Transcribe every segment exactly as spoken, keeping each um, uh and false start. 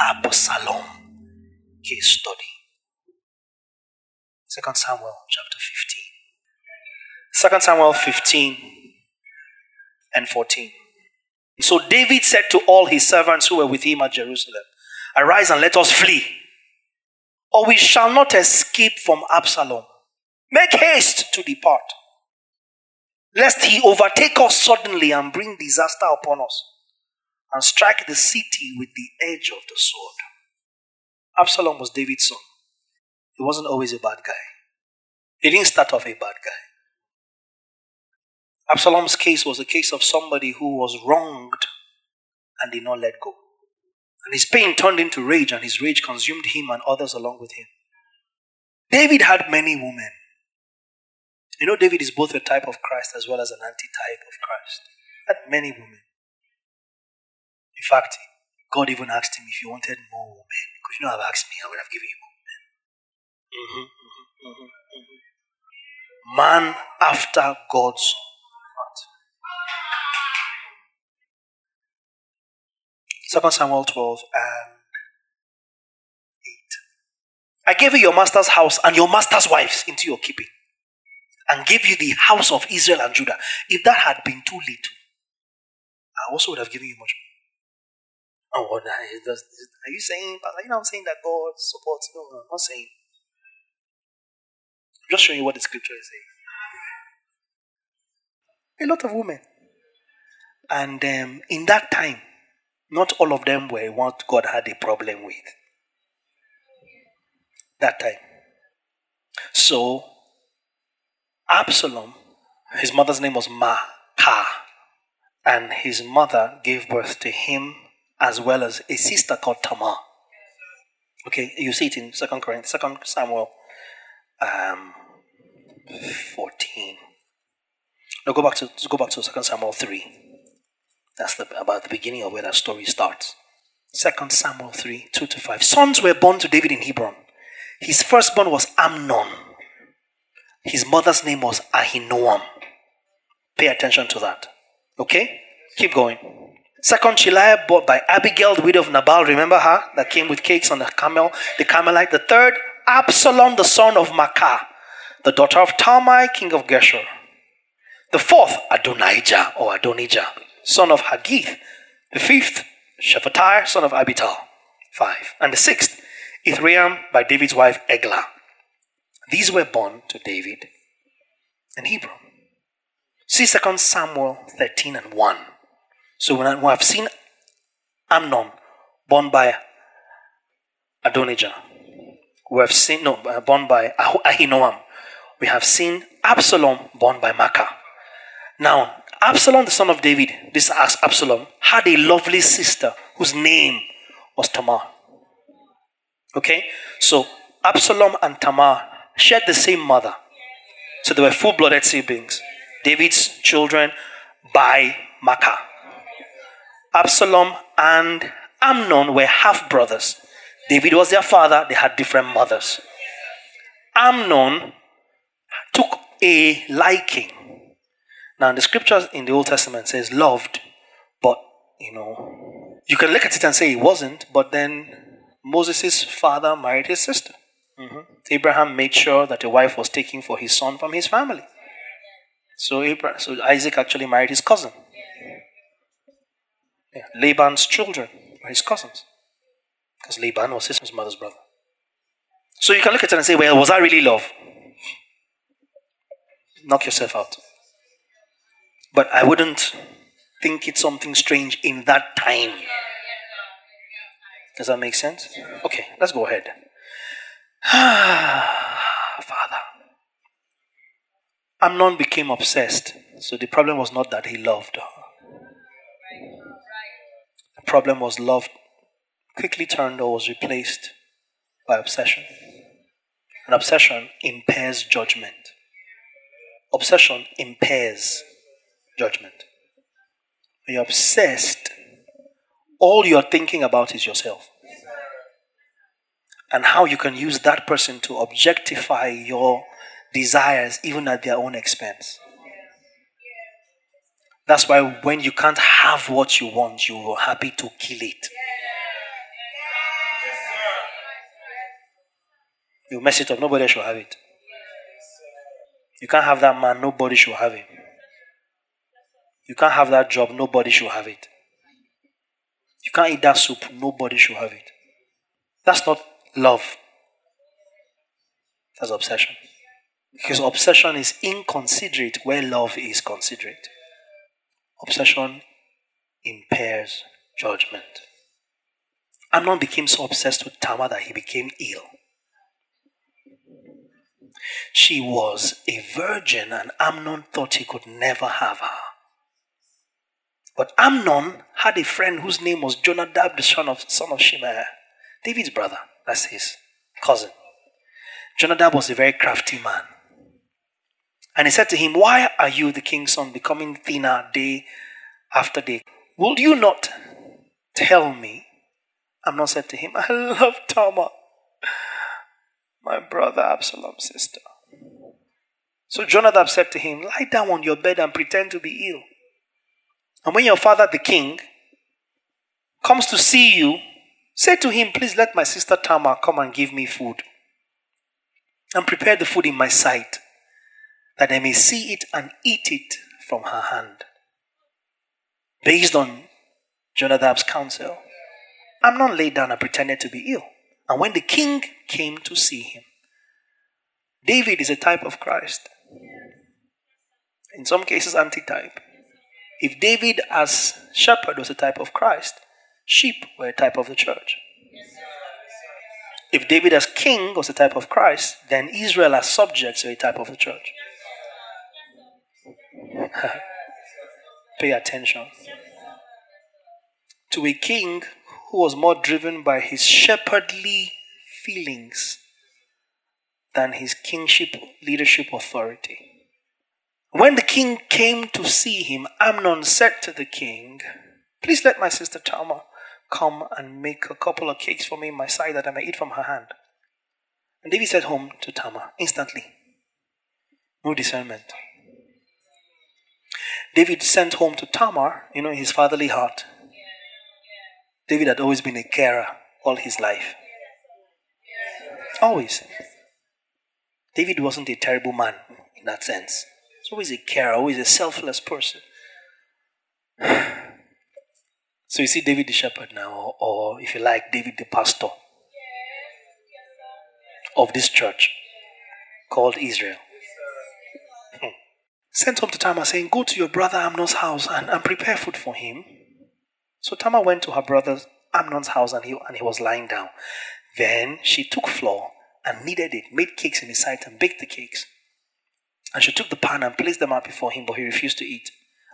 Absalom case study. Second Samuel chapter fifteen. Second Samuel fifteen and fourteen. So David said to all his servants who were with him at Jerusalem, "Arise and let us flee, or we shall not escape from Absalom. Make haste to depart, lest he overtake us suddenly and bring disaster upon us, and strike the city with the edge of the sword." Absalom was David's son. He wasn't always a bad guy. He didn't start off a bad guy. Absalom's case was a case of somebody who was wronged and did not let go. And his pain turned into rage, and his rage consumed him and others along with him. David had many women. You know, David is both a type of Christ as well as an anti-type of Christ. He had many women. In fact, God even asked him if he wanted more women. Because you know, I've asked me, I would have given you more women. Mm-hmm, mm-hmm, mm-hmm, mm-hmm. Man after God's heart. Second Samuel twelve and eight. I gave you your master's house and your master's wives into your keeping, and gave you the house of Israel and Judah. If that had been too little, I also would have given you much more. Oh, are you saying, you know, I'm saying that God supports? No, no, I'm not saying. I'm just showing you what the scripture is saying. A lot of women. And um, in that time, not all of them were what God had a problem with. That time. So, Absalom, his mother's name was Maacah, and his mother gave birth to him, as well as a sister called Tamar. Okay, you see it in Second Corinthians, Second Samuel um, fourteen. Now go back to go back to Second Samuel three. That's the, about the beginning of where that story starts. Second Samuel three, two to five. Sons were born to David in Hebron. His firstborn was Amnon. His mother's name was Ahinoam. Pay attention to that. Okay? Keep going. Second, Chiliah, bought by Abigail, the widow of Nabal, remember her? That came with cakes on the camel, the Carmelite. The third, Absalom, the son of Maacah, the daughter of Talmai, king of Geshur. The fourth, Adonijah, or Adonijah, son of Haggith. The fifth, Shephatiah, son of Abital. Five. And the sixth, Ephraim, by David's wife, Eglah. These were born to David in Hebron. See Second Samuel thirteen and one. So when I've seen Amnon born by Adonijah, we have seen no born by Ahinoam. We have seen Absalom born by Maacah. Now, Absalom, the son of David, this Absalom, had a lovely sister whose name was Tamar. Okay, so Absalom and Tamar shared the same mother, so they were full-blooded siblings. David's children by Maacah. Absalom and Amnon were half-brothers. David was their father. They had different mothers. Amnon took a liking. Now, the scriptures in the Old Testament says loved, but, you know, you can look at it and say he wasn't, but then Moses' father married his sister. Mm-hmm. Abraham made sure that a wife was taken for his son from his family. So, Abraham, so Isaac actually married his cousin. Yeah. Laban's children were his cousins, because Laban was his mother's brother. So you can look at it and say, well, was that really love? Knock yourself out. But I wouldn't think it's something strange in that time. Does that make sense? Okay, let's go ahead. Father. Amnon became obsessed. So the problem was not that he loved her. problem was love quickly turned or was replaced by obsession. And obsession impairs judgment. Obsession impairs judgment. When you're obsessed, all you're thinking about is yourself. And how you can use that person to objectify your desires even at their own expense. That's why when you can't have what you want, you are happy to kill it. You mess it up, nobody should have it. You can't have that man, nobody should have him. You can't have that job, nobody should have it. You can't eat that soup, nobody should have it. That's not love. That's obsession. Because obsession is inconsiderate where love is considerate. Obsession impairs judgment. Amnon became so obsessed with Tamar that he became ill. She was a virgin, and Amnon thought he could never have her. But Amnon had a friend whose name was Jonadab, the son of, son of Shimei, David's brother. That's his cousin. Jonadab was a very crafty man. And he said to him, "Why are you, the king's son, becoming thinner day after day? Will you not tell me?" Amnon said to him, "I love Tamar, my brother Absalom's sister." So Jonadab said to him, "Lie down on your bed and pretend to be ill. And when your father, the king, comes to see you, say to him, 'Please let my sister Tamar come and give me food, and prepare the food in my sight, that I may see it and eat it from her hand.'" Based on Jonadab's counsel, Amnon lay down and pretended to be ill. And when the king came to see him, David is a type of Christ. In some cases, antitype. If David as shepherd was a type of Christ, sheep were a type of the church. If David as king was a type of Christ, then Israel as subjects were a type of the church. Pay attention. To a king who was more driven by his shepherdly feelings than his kingship leadership authority. When the king came to see him, Amnon said to the king, "Please let my sister Tamar come and make a couple of cakes for me in my sight that I may eat from her hand." And David sent home to Tamar instantly. No discernment. David sent home to Tamar, you know, in his fatherly heart. David had always been a carer all his life. Always. David wasn't a terrible man in that sense. He's always a carer, always a selfless person. So you see David the shepherd now, or, or if you like, David the pastor of this church called Israel. Hmm. Sent home to Tamar saying, "Go to your brother Amnon's house and, and prepare food for him." So Tamar went to her brother Amnon's house and he, and he was lying down. Then she took flour and kneaded it, made cakes in his sight and baked the cakes. And she took the pan and placed them out before him, but he refused to eat.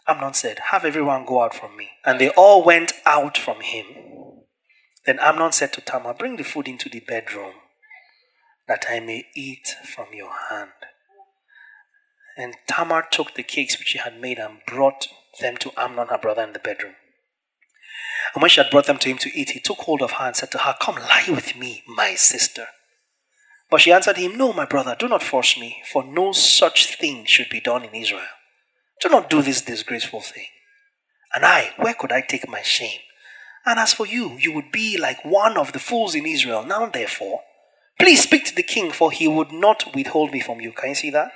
Amnon said, "Have everyone go out from me." And they all went out from him. Then Amnon said to Tamar, "Bring the food into the bedroom, that I may eat from your hand." And Tamar took the cakes which she had made and brought them to Amnon, her brother, in the bedroom. And when she had brought them to him to eat, he took hold of her and said to her, "Come, lie with me, my sister." But she answered him, "No, my brother, do not force me, for no such thing should be done in Israel. Do not do this disgraceful thing. And I, where could I take my shame? And as for you, you would be like one of the fools in Israel. Now therefore, please speak to the king, for he would not withhold me from you." Can you see that?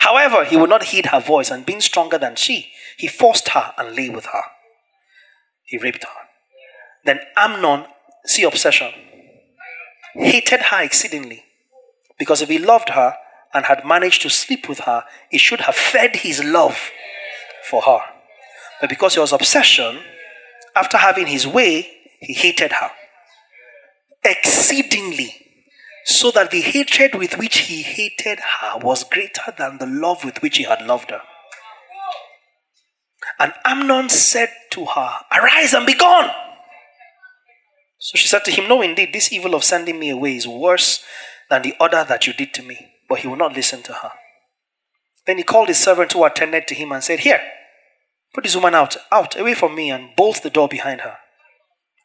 However, he would not heed her voice, and being stronger than she, he forced her and lay with her. He raped her. Then Amnon, see obsession, hated her exceedingly, because if he loved her and had managed to sleep with her, he should have fed his love for her. But because he was obsession, after having his way, he hated her exceedingly, so that the hatred with which he hated her was greater than the love with which he had loved her. And Amnon said to her, "Arise and be gone." So she said to him, "No, indeed, this evil of sending me away is worse than the other that you did to me." But he would not listen to her. Then he called his servant who attended to him and said, "Here, put this woman out, out, away from me, and bolt the door behind her."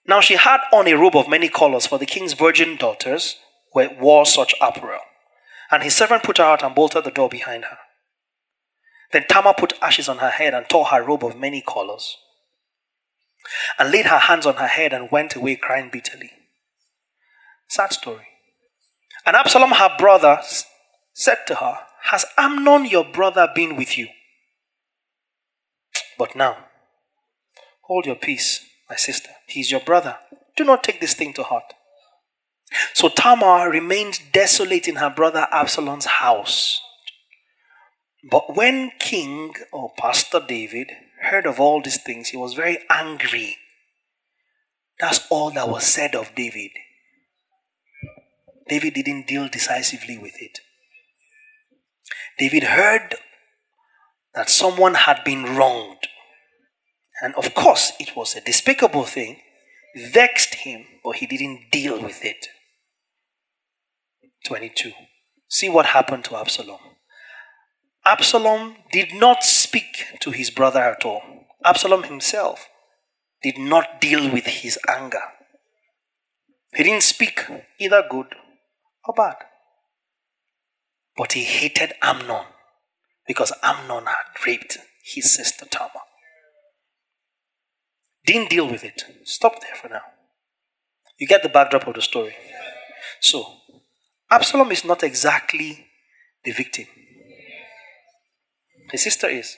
Now she had on a robe of many colors, for the king's virgin daughters wore such apparel. And his servant put her out and bolted the door behind her. Then Tamar put ashes on her head and tore her robe of many colors, and laid her hands on her head and went away crying bitterly. Sad story. And Absalom, her brother, said to her, "Has Amnon your brother been with you? But now, hold your peace, my sister. He is your brother. Do not take this thing to heart." So Tamar remained desolate in her brother Absalom's house. But when King or Pastor David heard of all these things, he was very angry. That's all that was said of David. David didn't deal decisively with it. David heard that someone had been wronged. And of course, it was a despicable thing. It vexed him, but he didn't deal with it. twenty-two. See what happened to Absalom. Absalom did not speak to his brother at all. Absalom himself did not deal with his anger. He didn't speak either good or bad. But he hated Amnon because Amnon had raped his sister Tamar. Didn't deal with it. Stop there for now. You get the backdrop of the story. So, Absalom is not exactly the victim. His sister is.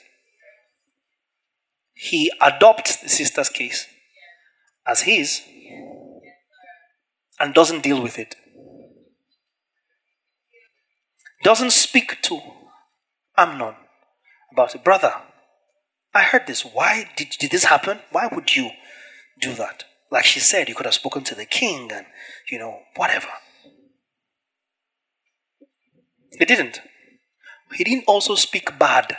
He adopts the sister's case as his and doesn't deal with it. Doesn't speak to Amnon about it. "Brother, I heard this. Why did, did this happen? Why would you do that?" Like she said, you could have spoken to the king and, you know, whatever. He didn't. He didn't also speak bad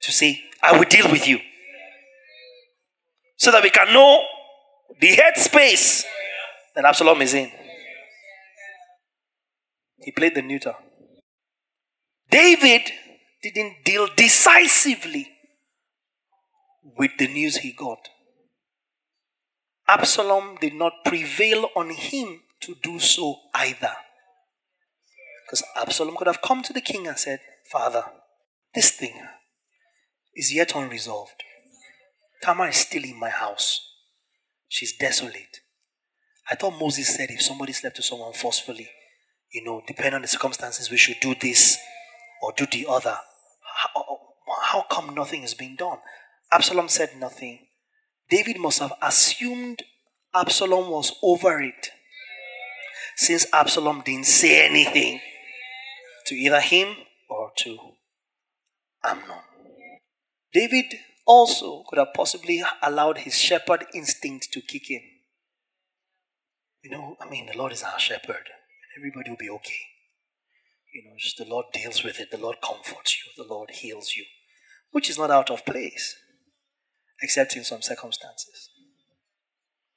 to say, "I will deal with you," so that we can know the headspace that Absalom is in. He played the neuter. David didn't deal decisively with the news he got. Absalom did not prevail on him to do so either. Because Absalom could have come to the king and said, "Father, this thing is yet unresolved. Tamar is still in my house. She's desolate. I thought Moses said if somebody slept with someone forcefully, you know, depending on the circumstances, we should do this or do the other. How, how come nothing is being done?" Absalom said nothing. David must have assumed Absalom was over it, since Absalom didn't say anything to either him or to Amnon. David also could have possibly allowed his shepherd instinct to kick in. You know, I mean, the Lord is our shepherd. Everybody will be okay. You know, just the Lord deals with it. The Lord comforts you. The Lord heals you. Which is not out of place, except in some circumstances.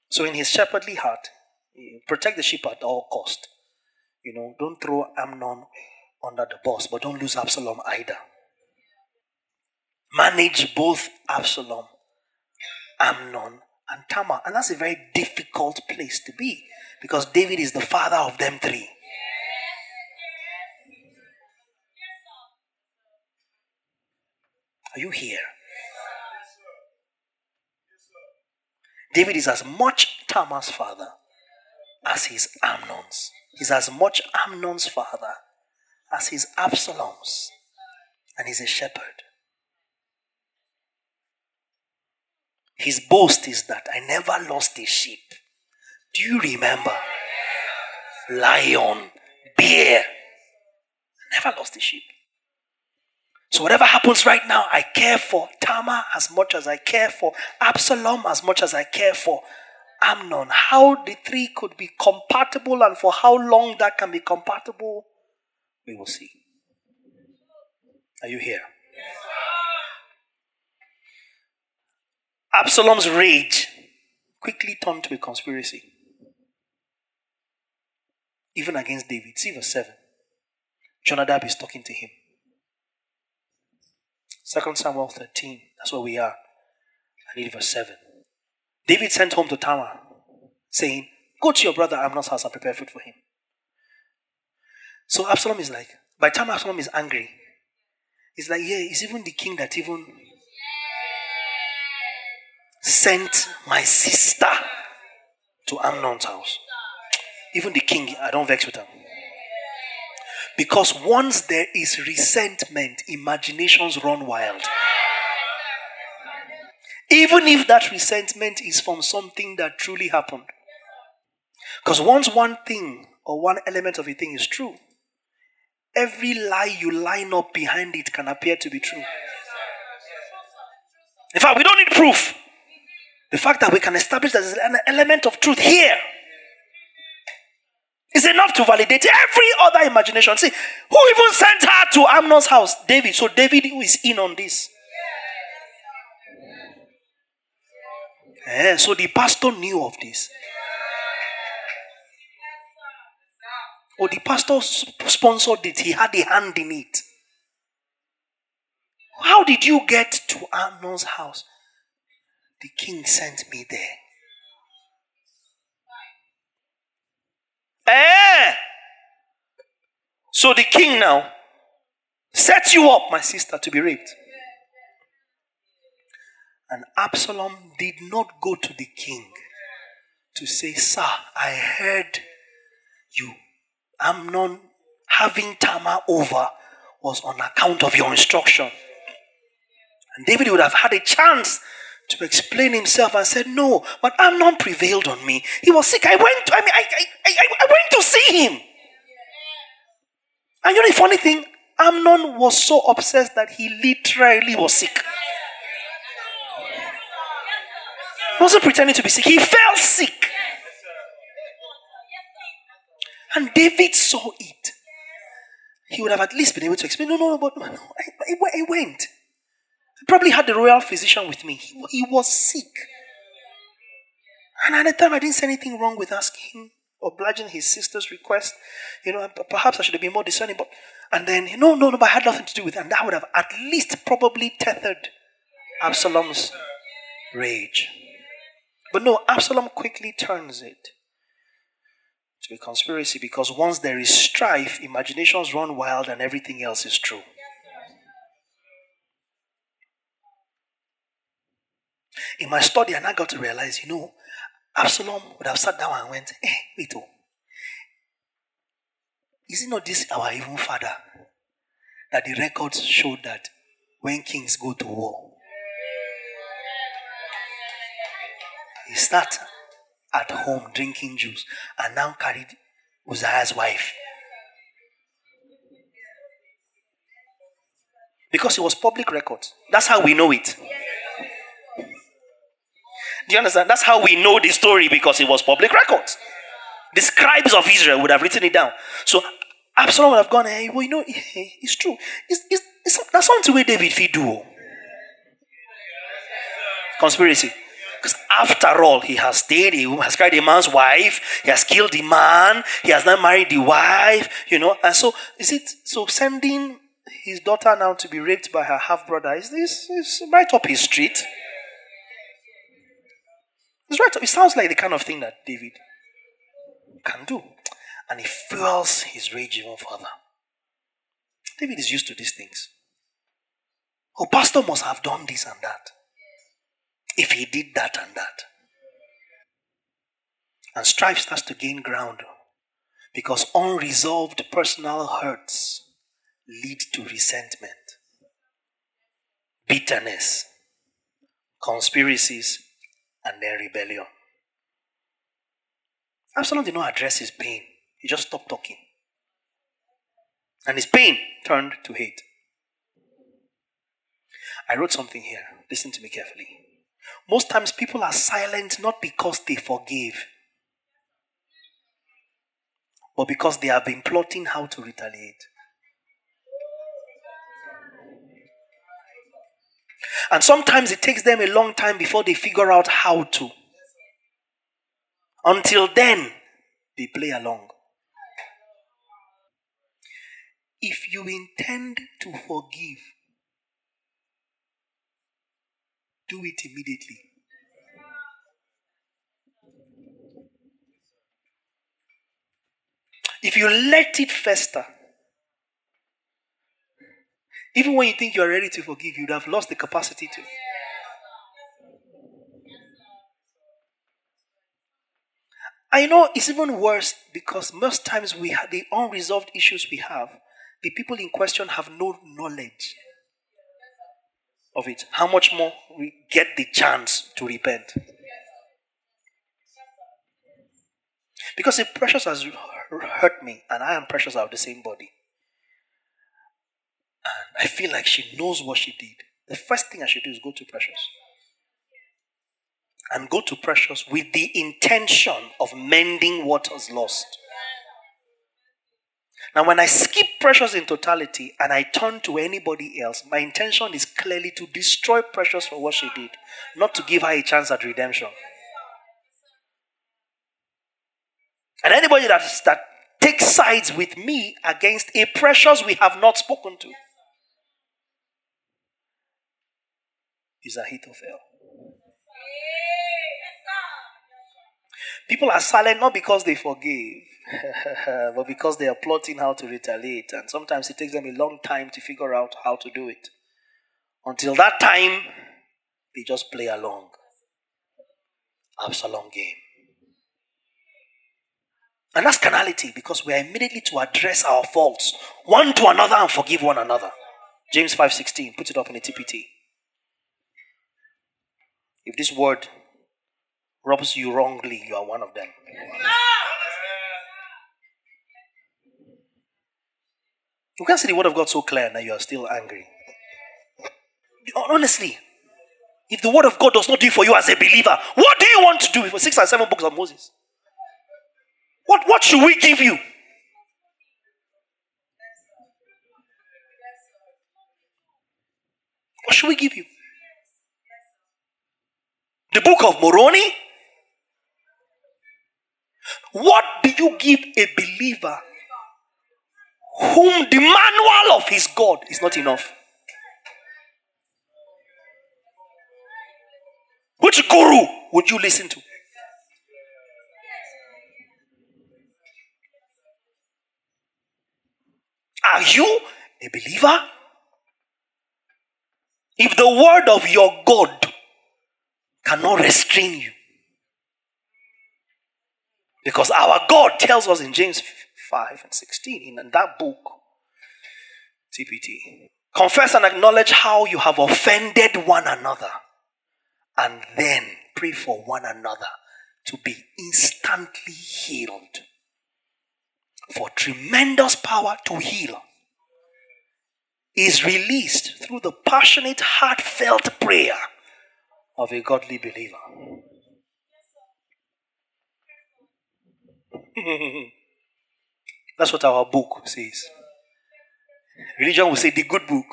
So in his shepherdly heart, protect the sheep at all cost. You know, don't throw Amnon under the bus, but don't lose Absalom either. Manage both Absalom, Amnon, and Tamar. And that's a very difficult place to be, because David is the father of them three. Are you here? David is as much Tamar's father as his Amnon's. He's as much Amnon's father as his Absalom's. And he's a shepherd. His boast is that, "I never lost a sheep." Do you remember? Lion, bear. I never lost a sheep. So whatever happens right now, I care for Tamar as much as I care for Absalom, as much as I care for Amnon. How the three could be compatible and for how long that can be compatible, we will see. Are you here? Yes, Absalom's rage quickly turned to a conspiracy, even against David. See verse seven. Jonadab is talking to him. Second Samuel thirteen, that's where we are. I need verse seven. David sent home to Tamar, saying, "Go to your brother Amnon's house and prepare food for him." So Absalom is like, by the time Absalom is angry, it's like, yeah, it's even the king that even sent my sister to Amnon's house. Even the king, I don't vex with him. Because once there is resentment, imaginations run wild. Even if that resentment is from something that truly happened. Because once one thing or one element of a thing is true, every lie you line up behind it can appear to be true. In fact, we don't need proof. The fact that we can establish that there's an element of truth here is enough to validate every other imagination. See, who even sent her to Amnon's house? David. So David is in on this. Yeah, so the pastor knew of this. Or the pastor sponsored it. He had a hand in it. How did you get to Amnon's house? The king sent me there. Eh? So the king now sets you up, my sister, to be raped. And Absalom did not go to the king to say, "Sir, I heard you. Amnon having Tamar over was on account of your instruction." And David would have had a chance to explain himself and said, "No, but Amnon prevailed on me. He was sick. I went to, I mean, I, I, I, I went to see him." And you know the funny thing? Amnon was so obsessed that he literally was sick. He wasn't pretending to be sick. He fell sick. And David saw it. He would have at least been able to explain, "No, no, but no, no, I, I went. I probably had the royal physician with me. He, he was sick. And at the time, I didn't see anything wrong with asking, obliging his sister's request. You know, perhaps I should have been more discerning." But and then, no, no, no, but I had nothing to do with it. And that would have at least probably tethered Absalom's rage. But no, Absalom quickly turns it to a conspiracy, because once there is strife, imaginations run wild and everything else is true. In my study, and I got to realize, you know, Absalom would have sat down and went, "Eh, wait, oh, is it not this our even father that the records show that when kings go to war, they start at home drinking juice and now carried Uzziah's wife?" Because it was public record. That's how we know it. Do you understand? That's how we know the story, because it was public record. The scribes of Israel would have written it down. So Absalom would have gone, "Hey, well, you know, it's true. It's, it's, it's, that's something where David feed do. Conspiracy. Because after all, he has stayed, he has carried a man's wife, he has killed the man, he has not married the wife, you know. And so, is it, so sending his daughter now to be raped by her half-brother, is this is right up his street? It's right up, it sounds like the kind of thing that David can do. And it fuels his rage even further. David is used to these things. "Oh, pastor must have done this and that. If he did that and that." And strife starts to gain ground, because unresolved personal hurts lead to resentment, bitterness, conspiracies, and then rebellion. Absalom did not address his pain. He just stopped talking. And his pain turned to hate. I wrote something here. Listen to me carefully. Most times people are silent not because they forgive, but because they have been plotting how to retaliate. And sometimes it takes them a long time before they figure out how to. Until then, they play along. If you intend to forgive, do it immediately. If you let it fester, even when you think you are ready to forgive, you'd have lost the capacity to. I know it's even worse because most times we have the unresolved issues we have, the people in question have no knowledge of it. How much more we get the chance to repent? Because if Precious has hurt me, and I and Precious are of the same body, and I feel like she knows what she did, the first thing I should do is go to Precious. And go to Precious with the intention of mending what was lost. Now, when I skip Precious in totality and I turn to anybody else, my intention is clearly to destroy Precious for what she did, not to give her a chance at redemption. And anybody that, that takes sides with me against a Precious we have not spoken to is a Ahithophel. People are silent not because they forgave, but because they are plotting how to retaliate. And sometimes it takes them a long time to figure out how to do it. Until that time, they just play along. Absalom game. And that's carnality, because we are immediately to address our faults one to another and forgive one another. James five sixteen, put it up in a T P T. If this word robs you wrongly, you are one of them. You can't see the word of God so clear that you are still angry. Honestly, if the word of God does not do it for you as a believer, what do you want to do for six and seven books of Moses? What, what should we give you? What should we give you? The book of Moroni? What do you give a believer whom the manual of his God is not enough? Which guru would you listen to? Are you a believer? If the word of your God cannot restrain you, because our God tells us in James five and sixteen, in that book, T P T, confess and acknowledge how you have offended one another, and then pray for one another to be instantly healed. For tremendous power to heal is released through the passionate, heartfelt prayer of a godly believer. That's what our book says. Religion will say the good book.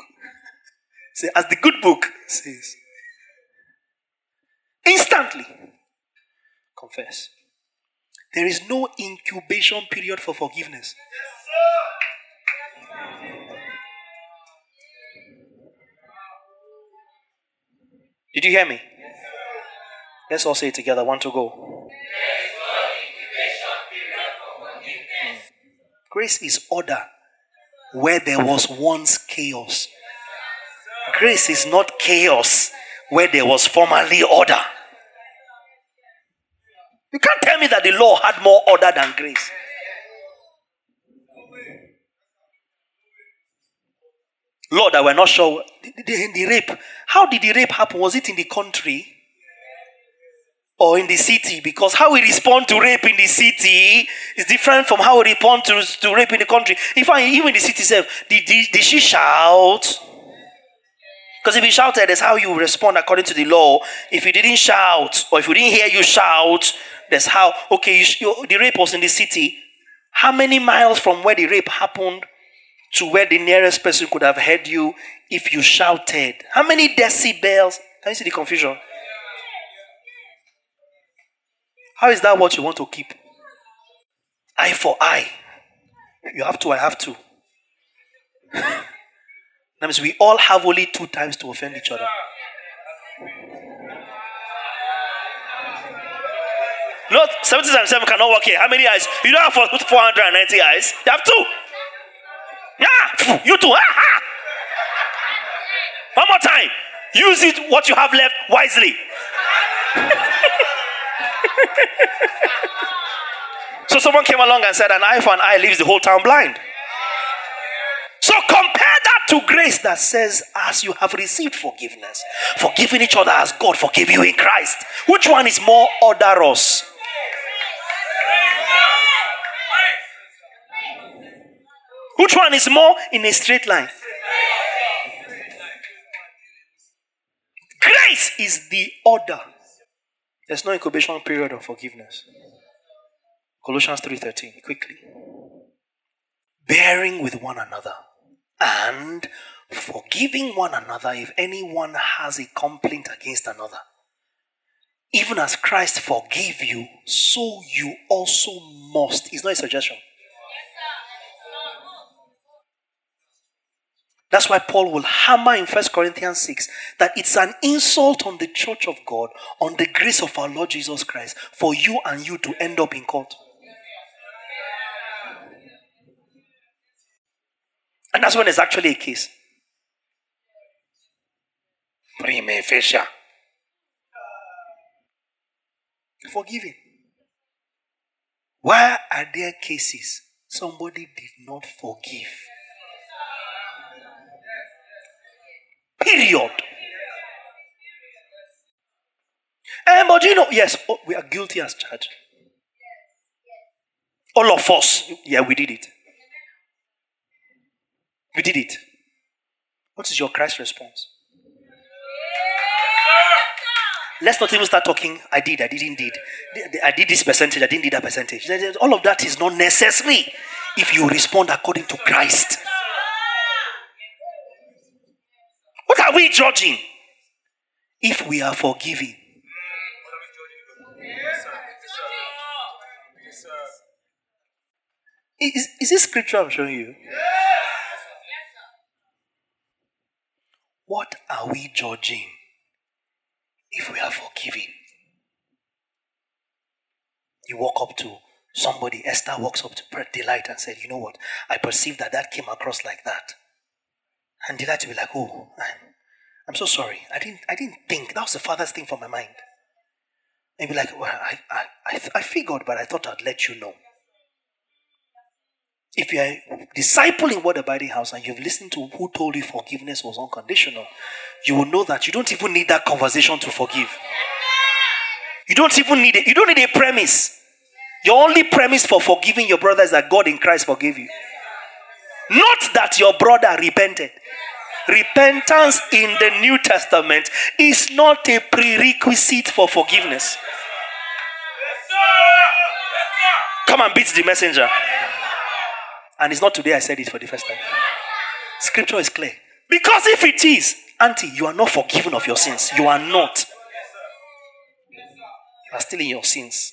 Say as the good book says. Instantly confess. There is no incubation period for forgiveness. Did you hear me? Yes, sir. Let's all say it together. One to go. There is no incubation period for forgiveness. Mm. Grace is order where there was once chaos. Grace is not chaos where there was formerly order. You can't tell me that the law had more order than grace. Law that we're not sure. The, the, the rape. How did the rape happen? Was it in the country or in the city? Because how we respond to rape in the city is different from how we respond to, to rape in the country. In fact, even in the city itself, did, did, did she shout? Because if you shouted, that's how you respond according to the law. If you didn't shout, or if you didn't hear you shout, that's how. Okay, you, you, the rape was in the city. How many miles from where the rape happened to where the nearest person could have heard you if you shouted. How many decibels? Can you see the confusion? How is that what you want to keep? Eye for eye. You have to, I have to. That means we all have only two times to offend each other. Not seventy times seven cannot work here. How many eyes? You don't have four hundred ninety eyes. You have two. Yeah, you two. Aha. One more time. Use it what you have left wisely. So someone came along and said, an eye for an eye leaves the whole town blind. So compare that to grace that says, as you have received forgiveness, forgiving each other as God forgave you in Christ. Which one is more odorous? Which one is more in a straight line? Grace is the order. There's no incubation period of forgiveness. Colossians three thirteen, quickly. Bearing with one another and forgiving one another if anyone has a complaint against another. Even as Christ forgave you, so you also must. It's not a suggestion. That's why Paul will hammer in First Corinthians six that it's an insult on the church of God, on the grace of our Lord Jesus Christ, for you and you to end up in court. And that's when it's actually a case. Prima facie. Forgiving. Why are there cases somebody did not forgive? Period. And but you know, yes, oh, we are guilty as charged. All of us, yeah, we did it. We did it. What is your Christ response? Let's not even start talking, I did, I didn't did. I did this percentage, I didn't do that percentage. All of that is not necessary if you respond according to Christ. What are we judging? If we are forgiving. Is, is this scripture I'm showing you? What are we judging if we are forgiving? You walk up to somebody, Esther walks up to Delight and said, you know what, I perceive that that came across like that. And Delight will be like, oh, I'm, I'm so sorry. I didn't I didn't think. That was the farthest thing from my mind. And be like, well, I, I, I, I figured, but I thought I'd let you know. If you are discipling Word Abiding House and you've listened to who told you forgiveness was unconditional, you will know that you don't even need that conversation to forgive. You don't even need it. You don't need a premise. Your only premise for forgiving your brother is that God in Christ forgave you. Not that your brother repented. Repentance in the New Testament is not a prerequisite for forgiveness. Come and beat the messenger. And it's not today I said it for the first time. Scripture is clear. Because if it is, auntie, you are not forgiven of your sins. You are not. You are still in your sins.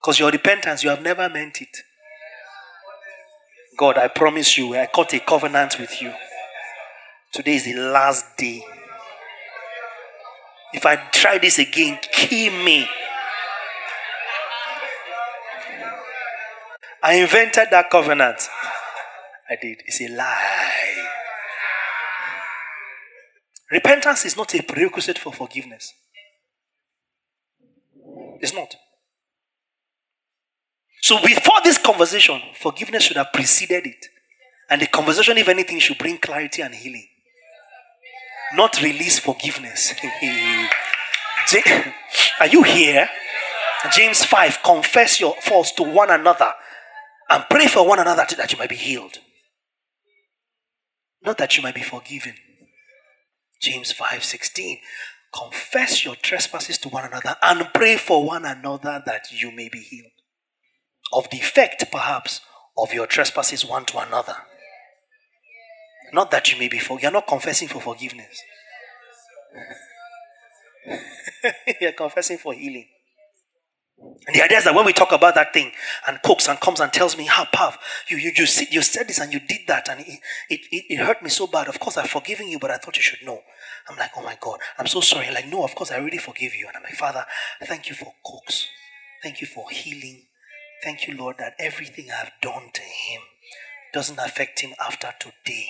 Because your repentance, you have never meant it. God, I promise you, I cut a covenant with you. Today is the last day. If I try this again, kill me. I invented that covenant. I did. It's a lie. Repentance is not a prerequisite for forgiveness. It's not. So before this conversation, forgiveness should have preceded it. And the conversation, if anything, should bring clarity and healing. Not release forgiveness. Are you here? James five, confess your faults to one another and pray for one another that you might be healed. Not that you might be forgiven. James five sixteen, confess your trespasses to one another and pray for one another that you may be healed. Of the effect, perhaps, of your trespasses one to another. Not that you may be forgiven. You're not confessing for forgiveness. You're confessing for healing. And the idea is that when we talk about that thing, and cooks and comes and tells me, "Ha, Pav, you you you, sit, you said this and you did that, and it, it it it hurt me so bad. Of course, I've forgiven you, but I thought you should know." I'm like, "Oh my God, I'm so sorry." I'm like, "No, of course, I really forgive you." And I'm like, "Father, thank you for cooks. Thank you for healing. Thank you, Lord, that everything I've done to him doesn't affect him after today.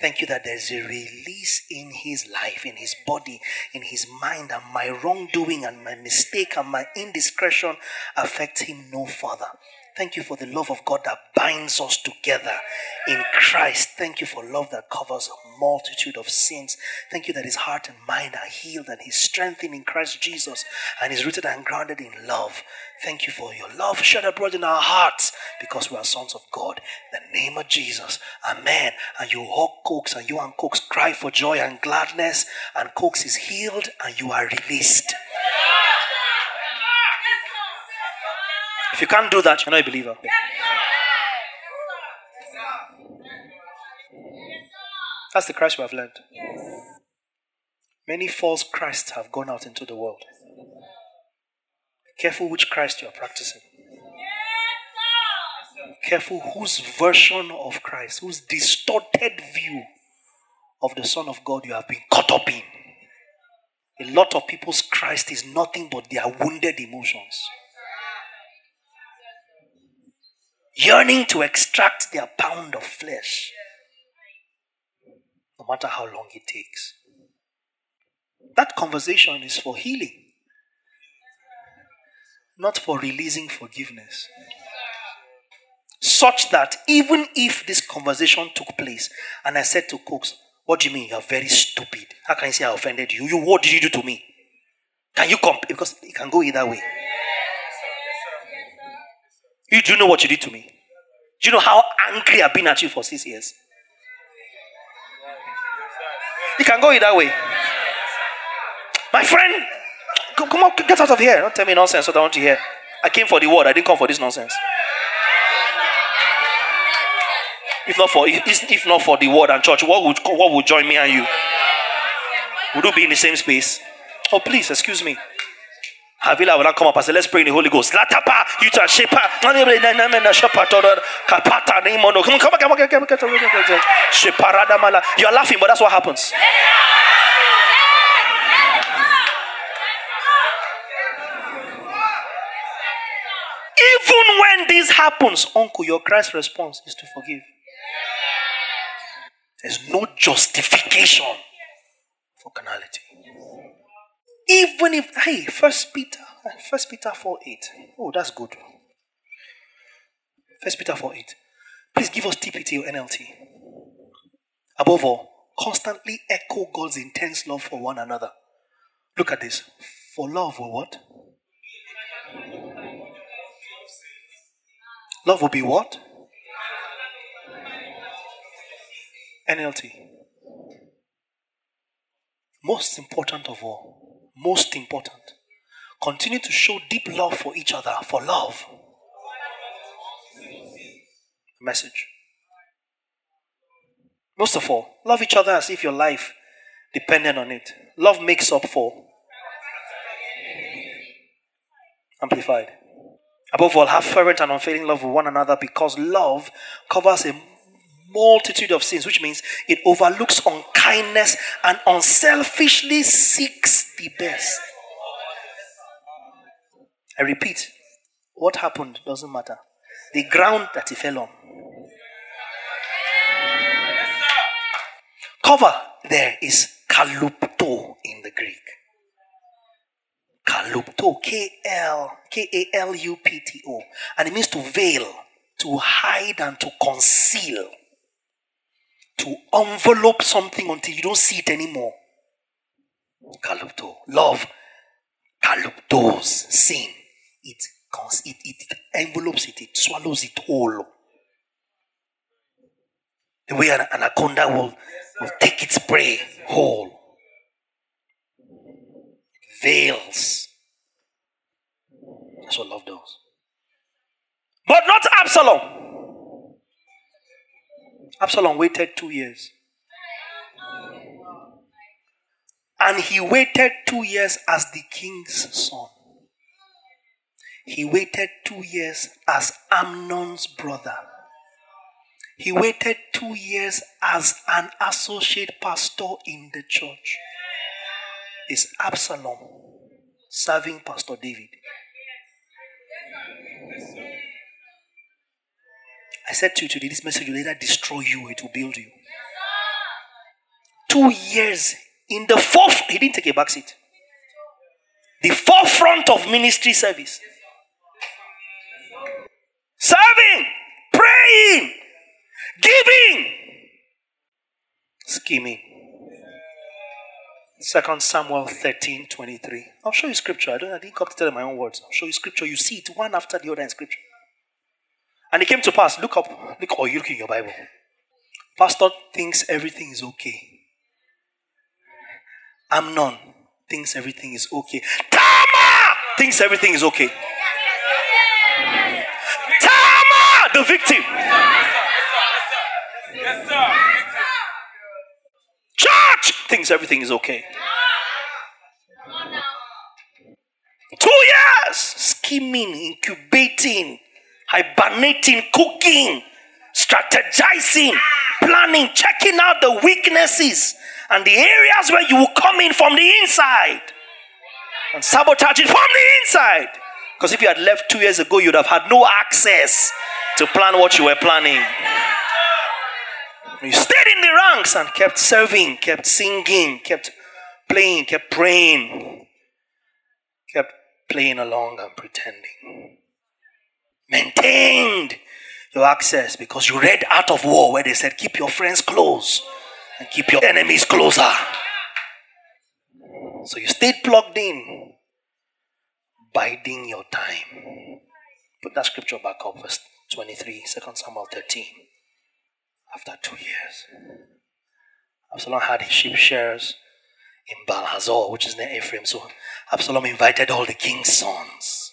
Thank you that there's a release in his life, in his body, in his mind, and my wrongdoing and my mistake and my indiscretion affects him no further. Thank you for the love of God that binds us together in Christ. Thank you for love that covers a multitude of sins. Thank you that his heart and mind are healed and he's strengthened in Christ Jesus and is rooted and grounded in love. Thank you for your love shed abroad in our hearts because we are sons of God. In the name of Jesus, amen." And you hug Cokes and you and Cokes cry for joy and gladness, and Cokes is healed and you are released. If you can't do that, you're not a believer. Yes, sir. That's the Christ we have learned. Yes. Many false Christs have gone out into the world. Be careful which Christ you are practicing. Yes, sir. Be careful whose version of Christ, whose distorted view of the Son of God you have been caught up in. A lot of people's Christ is nothing but their wounded emotions, yearning to extract their pound of flesh, no matter how long it takes. That conversation is for healing, not for releasing forgiveness. Such that even if this conversation took place, and I said to Cokes, "What do you mean? You're very stupid. How can you say I offended you? you? What did you do to me? Can you comp-?" Because it can go either way. "You do know what you did to me? Do you know how angry I've been at you for six years?" It can go either way. "My friend, come on, get out of here. Don't tell me nonsense what I want to hear. I came for the word. I didn't come for this nonsense. If not for if, if not for the word and church, what would what would join me and you? Would you be in the same space? Oh, please, excuse me." Havila will not come up and say, "Let's pray in the Holy Ghost. Latapa, Utah Shepa, Nanamena Shapatoda, Kapata, Nimono. Come on, come on, come on, come on, come on, come on. Sheparada Mala." You're laughing, but that's what happens. Even when this happens, uncle, your Christ's response is to forgive. There's no justification for carnality. Even if, hey, First Peter, First Peter four eight. Oh, that's good. First Peter four eight. Please give us T P T or N L T. Above all, constantly echo God's intense love for one another. Look at this. For love will what? Love will be what? N L T. Most important of all. Most important. Continue to show deep love for each other. For love. Message. Most of all, love each other as if your life depended on it. Love makes up for. Amplified. Above all, have fervent and unfailing love with one another, because love covers a multitude of sins, which means it overlooks unkindness and unselfishly seeks the best. I repeat, what happened doesn't matter. The ground that he fell on. Cover there is kalupto in the Greek. Kalupto, K L, K A L U P T O. And it means to veil, to hide and to conceal. To envelope something until you don't see it anymore. Kalupto. Love. Kaluptos. Sin. It, it, it envelopes it. It swallows it whole. The way an anaconda will, will take its prey whole. Veils. That's what love does. But not Absalom. Absalom waited two years And he waited two years as the king's son. He waited two years as Amnon's brother. He waited two years as an associate pastor in the church. It's Absalom serving Pastor David. I said to you today, this message will either destroy you or it will build you. Two years in the fourth, he didn't take a back seat. The forefront of ministry service. Serving, praying, giving, scheming. Second Samuel thirteen twenty-three. I'll show you scripture. I don't I didn't come to tell you my own words. I'll show you scripture. You see it one after the other in scripture. And it came to pass. Look up. Look, or you look in your Bible. Pastor thinks everything is okay. Amnon thinks everything is okay. Tama thinks everything is okay. Tama, the victim. Yes, sir. Church thinks everything is okay. Two years scheming, incubating, hibernating, cooking, strategizing, planning, checking out the weaknesses and the areas where you will come in from the inside and sabotage it from the inside. Because if you had left two years ago, you'd have had no access to plan what you were planning. You stayed in the ranks and kept serving, kept singing, kept playing, kept praying, kept playing along and pretending. Maintained your access because you read Art of War where they said, keep your friends close and keep your enemies closer. So you stayed plugged in, biding your time. Put that scripture back up, verse twenty-three, Second Samuel thirteen. After two years, Absalom had his sheep shearers in Baal Hazor, which is near Ephraim. So Absalom invited all the king's sons.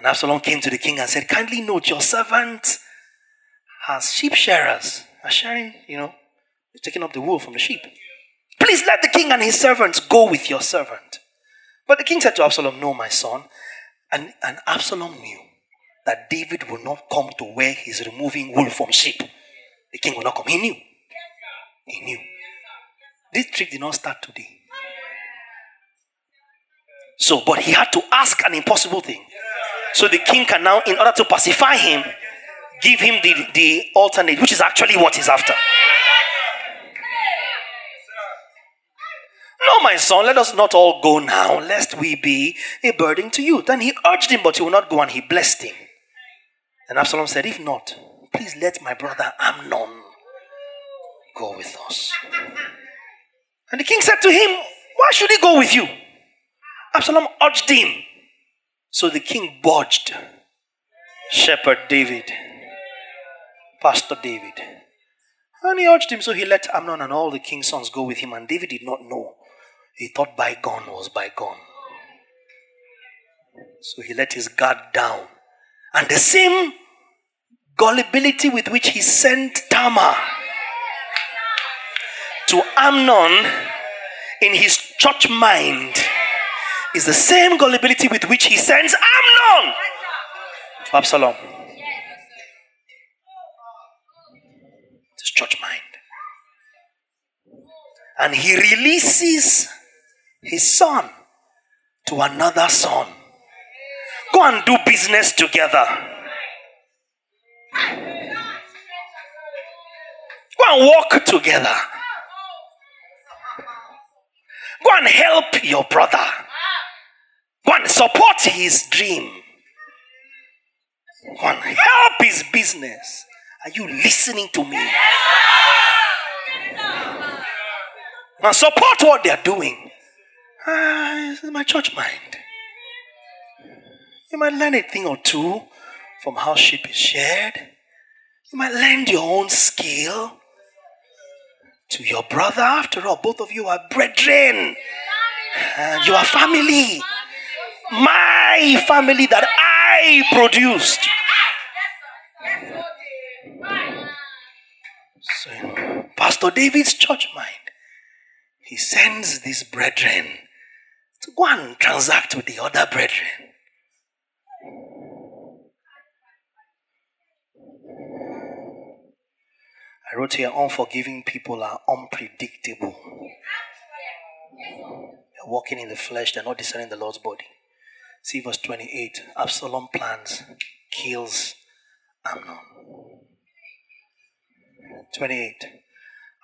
And Absalom came to the king and said, kindly note, your servant has sheep shearers. Are shearing, you know, taking up the wool from the sheep. Please let the king and his servants go with your servant. But the king said to Absalom, no, my son. And, and Absalom knew that David would not come to where he's removing wool from sheep. The king will not come. He knew. He knew. This trick did not start today. So, but he had to ask an impossible thing. So the king can now, in order to pacify him, give him the, the alternate, which is actually what he's after. No, my son, let us not all go now, lest we be a burden to you. Then he urged him, but he will not go, and he blessed him. And Absalom said, if not, please let my brother Amnon go with us. And the king said to him, why should he go with you? Absalom urged him. So the king budged. Shepherd David. Pastor David. And he urged him, so he let Amnon and all the king's sons go with him. And David did not know. He thought bygone was bygone. So he let his guard down. And the same gullibility with which he sent Tamar to Amnon in his church mind is the same gullibility with which he sends Amnon to Absalom. It's his church mind. And he releases his son to another son. Go and do business together. Go and walk together. Go and help your brother. Go and support his dream. Go and help his business. Are you listening to me? And support what they are doing. Ah, this is my church mind. You might learn a thing or two from how sheep is shared. You might lend your own skill to your brother. After all, both of you are brethren. And you are family. My family that I produced. So in Pastor David's church mind, he sends these brethren to go and transact with the other brethren. I wrote here, unforgiving people are unpredictable. They're walking in the flesh, they're not discerning the Lord's body. See verse twenty-eight, Absalom plans, kills Amnon. twenty-eight.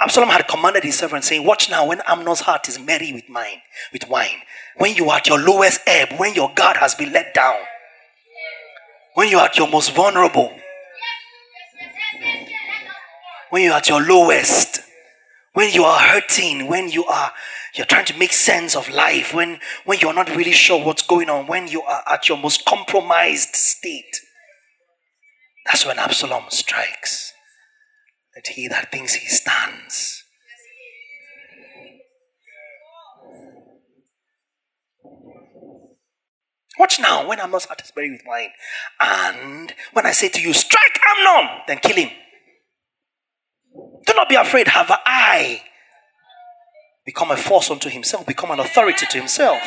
Absalom had commanded his servant, saying, watch now when Amnon's heart is merry with mine, with wine. When you are at your lowest ebb, when your guard has been let down, when you are at your most vulnerable, when you are at your lowest, when you are hurting, when you are you're trying to make sense of life, when, when you're not really sure what's going on, when you are at your most compromised state, that's when Absalom strikes. That he that thinks he stands. Watch now when Amnon's heart is buried with wine. And when I say to you, strike Amnon, then kill him. Do not be afraid, have I become a force unto himself, become an authority to himself.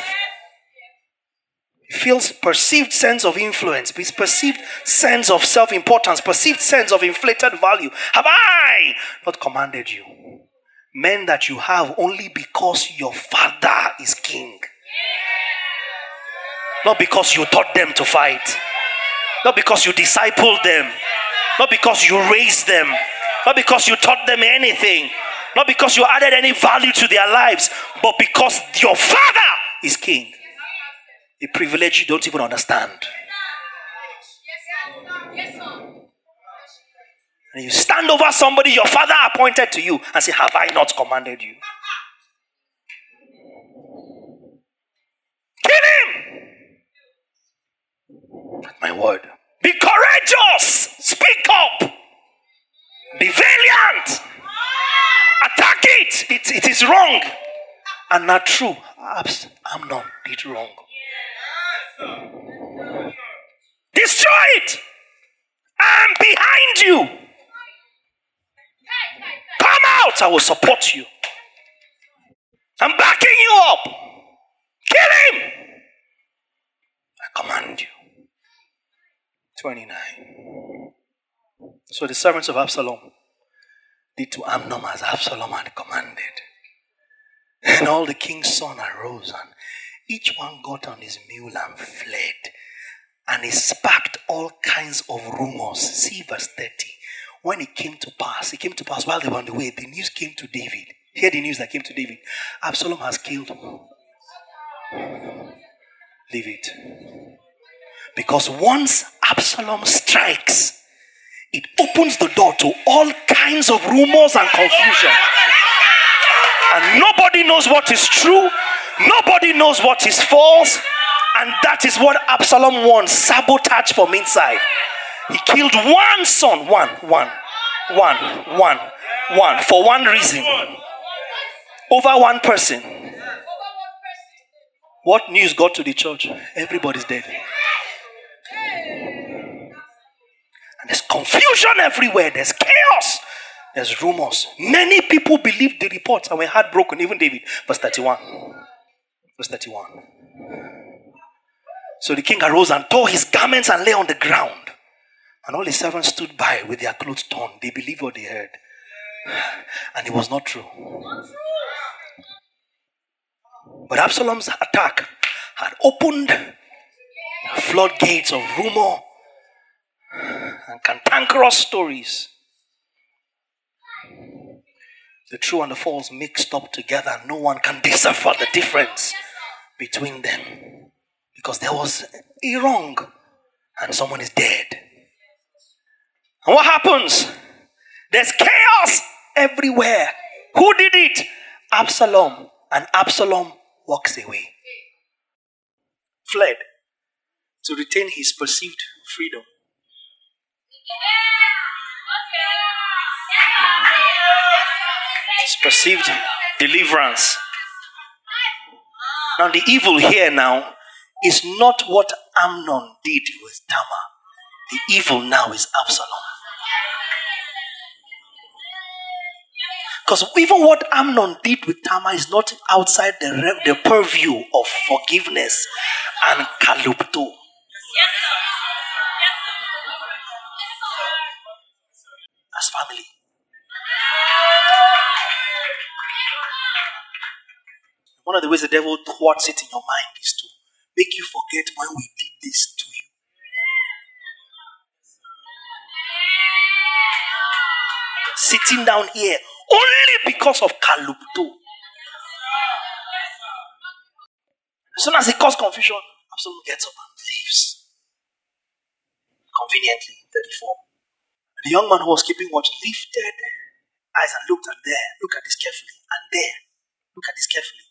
He feels perceived sense of influence, his perceived sense of self-importance, perceived sense of inflated value. Have I not commanded you? Men that you have only because your father is king. Not because you taught them to fight. Not because you discipled them. Not because you raised them. Not because you taught them anything. Not because you added any value to their lives. But because your father is king. A privilege you don't even understand. And you stand over somebody your father appointed to you and say, have I not commanded you? Kill him! At my word. Be courageous! Speak up! Be valiant. Attack it. It, it is wrong and not true. Perhaps Amnon did wrong. Destroy it. I'm behind you. Come out. I will support you. I'm backing you up. Kill him. I command you. twenty-nine. So the servants of Absalom did to Amnon as Absalom had commanded. And all the king's sons arose, and each one got on his mule and fled. And he sparked all kinds of rumors. See verse thirty. When it came to pass, it came to pass while they were on the way, the news came to David. Hear the news that came to David. Absalom has killed who? Leave it. Because once Absalom strikes, it opens the door to all kinds of rumors and confusion. And nobody knows what is true. Nobody knows what is false. And that is what Absalom wants. Sabotage from inside. He killed one son. One, one, one, one, one. For one reason. Over one person. What news got to the church? Everybody's dead. There's confusion everywhere. There's chaos. There's rumors. Many people believed the reports and were heartbroken. Even David. Verse thirty-one. Verse thirty-one. So the king arose and tore his garments and lay on the ground. And all his servants stood by with their clothes torn. They believed what they heard. And it was not true. But Absalom's attack had opened the floodgates of rumor and cantankerous stories. The true and the false mixed up together, and no one can decipher the difference between them. Because there was a wrong and someone is dead. And what happens? There's chaos everywhere. Who did it? Absalom. And Absalom walks away. Fled to retain his perceived freedom. It's perceived deliverance. Now the evil here now is not what Amnon did with Tamar. The evil now is Absalom. Because even what Amnon did with Tamar is not outside the, re- the purview of forgiveness and Kalub too. That's family. One of the ways the devil thwarts it in your mind is to make you forget when we did this to you. Sitting down here only because of Kalupto. As soon as it causes confusion, Absalom gets up and leaves. Conveniently, thirty-four. And the young man who was keeping watch lifted eyes and looked at there. Look at this carefully. And there. Look at this carefully.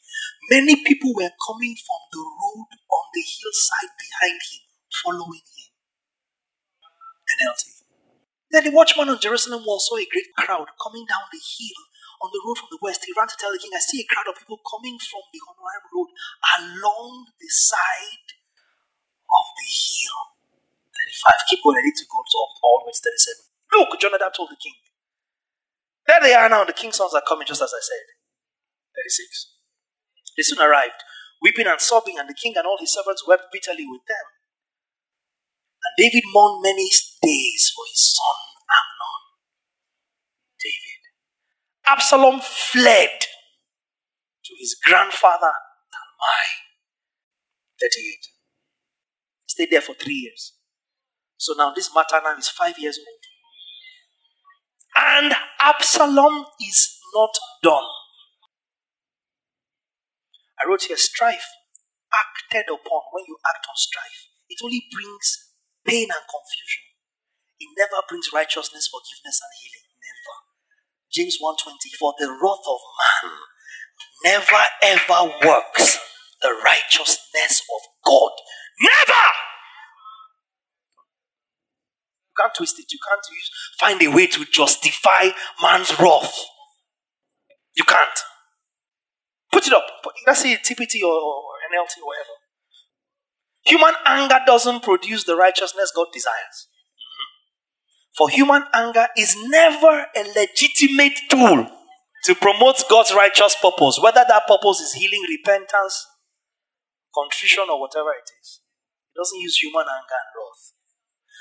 Many people were coming from the road on the hillside behind him, following him. N L T. Then the watchman on Jerusalem wall saw a great crowd coming down the hill on the road from the west. He ran to tell the king, I see a crowd of people coming from the Honoram road along the side of the hill. thirty-five. Keep going. I need to go to all the way to thirty-seven. Look, Jonadab told the king. There they are now. The king's sons are coming, just as I said. thirty-six. They soon arrived, weeping and sobbing, and the king and all his servants wept bitterly with them. And David mourned many days for his son Amnon. David. Absalom fled to his grandfather Talmai. thirty-eight. Stayed there for three years. So now this Matanam is five years old. And Absalom is not done. I wrote here, strife acted upon. When you act on strife, it only brings pain and confusion. It never brings righteousness, forgiveness, and healing. Never. James one twenty, for the wrath of man never ever works the righteousness of God. Never! You can't twist it. You can't use, find a way to justify man's wrath. You can't. Put it up. That's it, T P T or, or N L T or whatever. Human anger doesn't produce the righteousness God desires. Mm-hmm. For human anger is never a legitimate tool to promote God's righteous purpose, whether that purpose is healing, repentance, contrition, or whatever it is. It doesn't use human anger and wrath.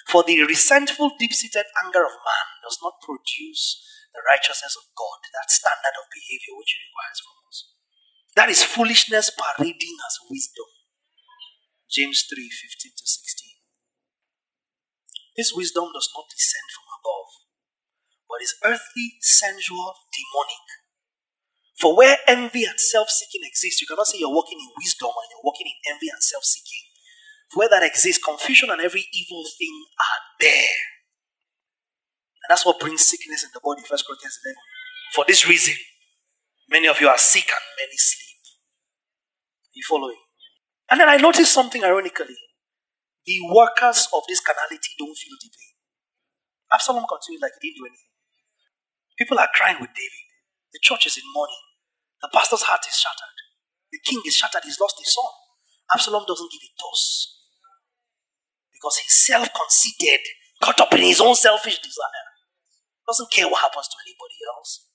For the resentful, deep-seated anger of man does not produce the righteousness of God, that standard of behavior which He requires from us. That is foolishness parading as wisdom. James three, fifteen to sixteen. This wisdom does not descend from above, but is earthly, sensual, demonic. For where envy and self-seeking exist, you cannot say you're walking in wisdom and you're walking in envy and self-seeking. For where that exists, confusion and every evil thing are there. And that's what brings sickness in the body, First Corinthians eleven. For this reason, many of you are sick and many sleep. You following? And then I noticed something ironically. The workers of this carnality don't feel the pain. Absalom continued like he didn't do anything. People are crying with David. The church is in mourning. The pastor's heart is shattered. The king is shattered. He's lost his son. Absalom doesn't give a toss. Because he's self-conceited, caught up in his own selfish desire. Doesn't care what happens to anybody else.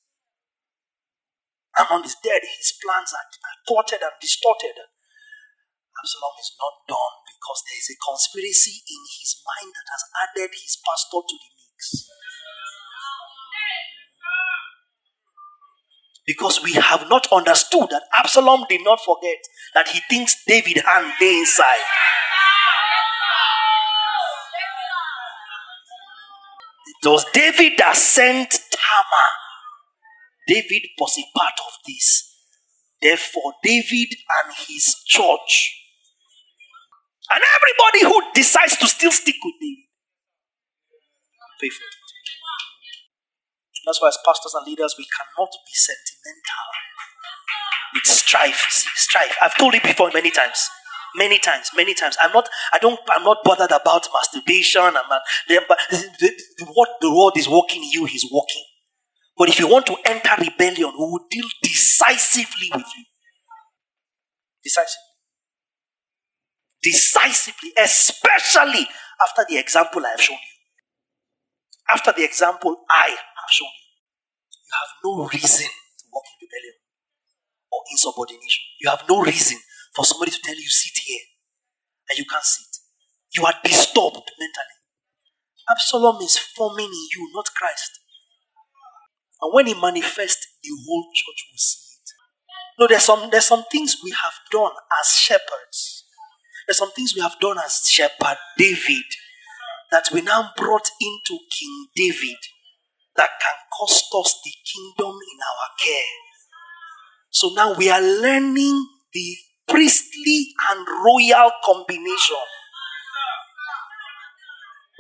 Amnon is dead. His plans are thwarted and distorted. Absalom is not done because there is a conspiracy in his mind that has added his pastor to the mix. Because we have not understood that Absalom did not forget that he thinks David and they inside. It was David that sent Tamar. David was a part of this. Therefore, David and his church, and everybody who decides to still stick with David, pay for it. That's why, as pastors and leaders, we cannot be sentimental. It's strife. It's strife. I've told it before many times. Many times, many times. I'm not. I don't. I'm not bothered about masturbation. I'm not. What the world is working in you, he's working. But if you want to enter rebellion, we will deal decisively with you. Decisively. Decisively, especially after the example I have shown you. After the example I have shown you. You have no reason to walk in rebellion or insubordination. You have no reason for somebody to tell you, sit here, and you can't sit. You are disturbed mentally. Absalom is forming in you, not Christ. And when he manifests, the whole church will see it. No, there's some, there's some things we have done as shepherds. There's some things we have done as shepherd David that we now brought into King David that can cost us the kingdom in our care. So now we are learning the priestly and royal combination.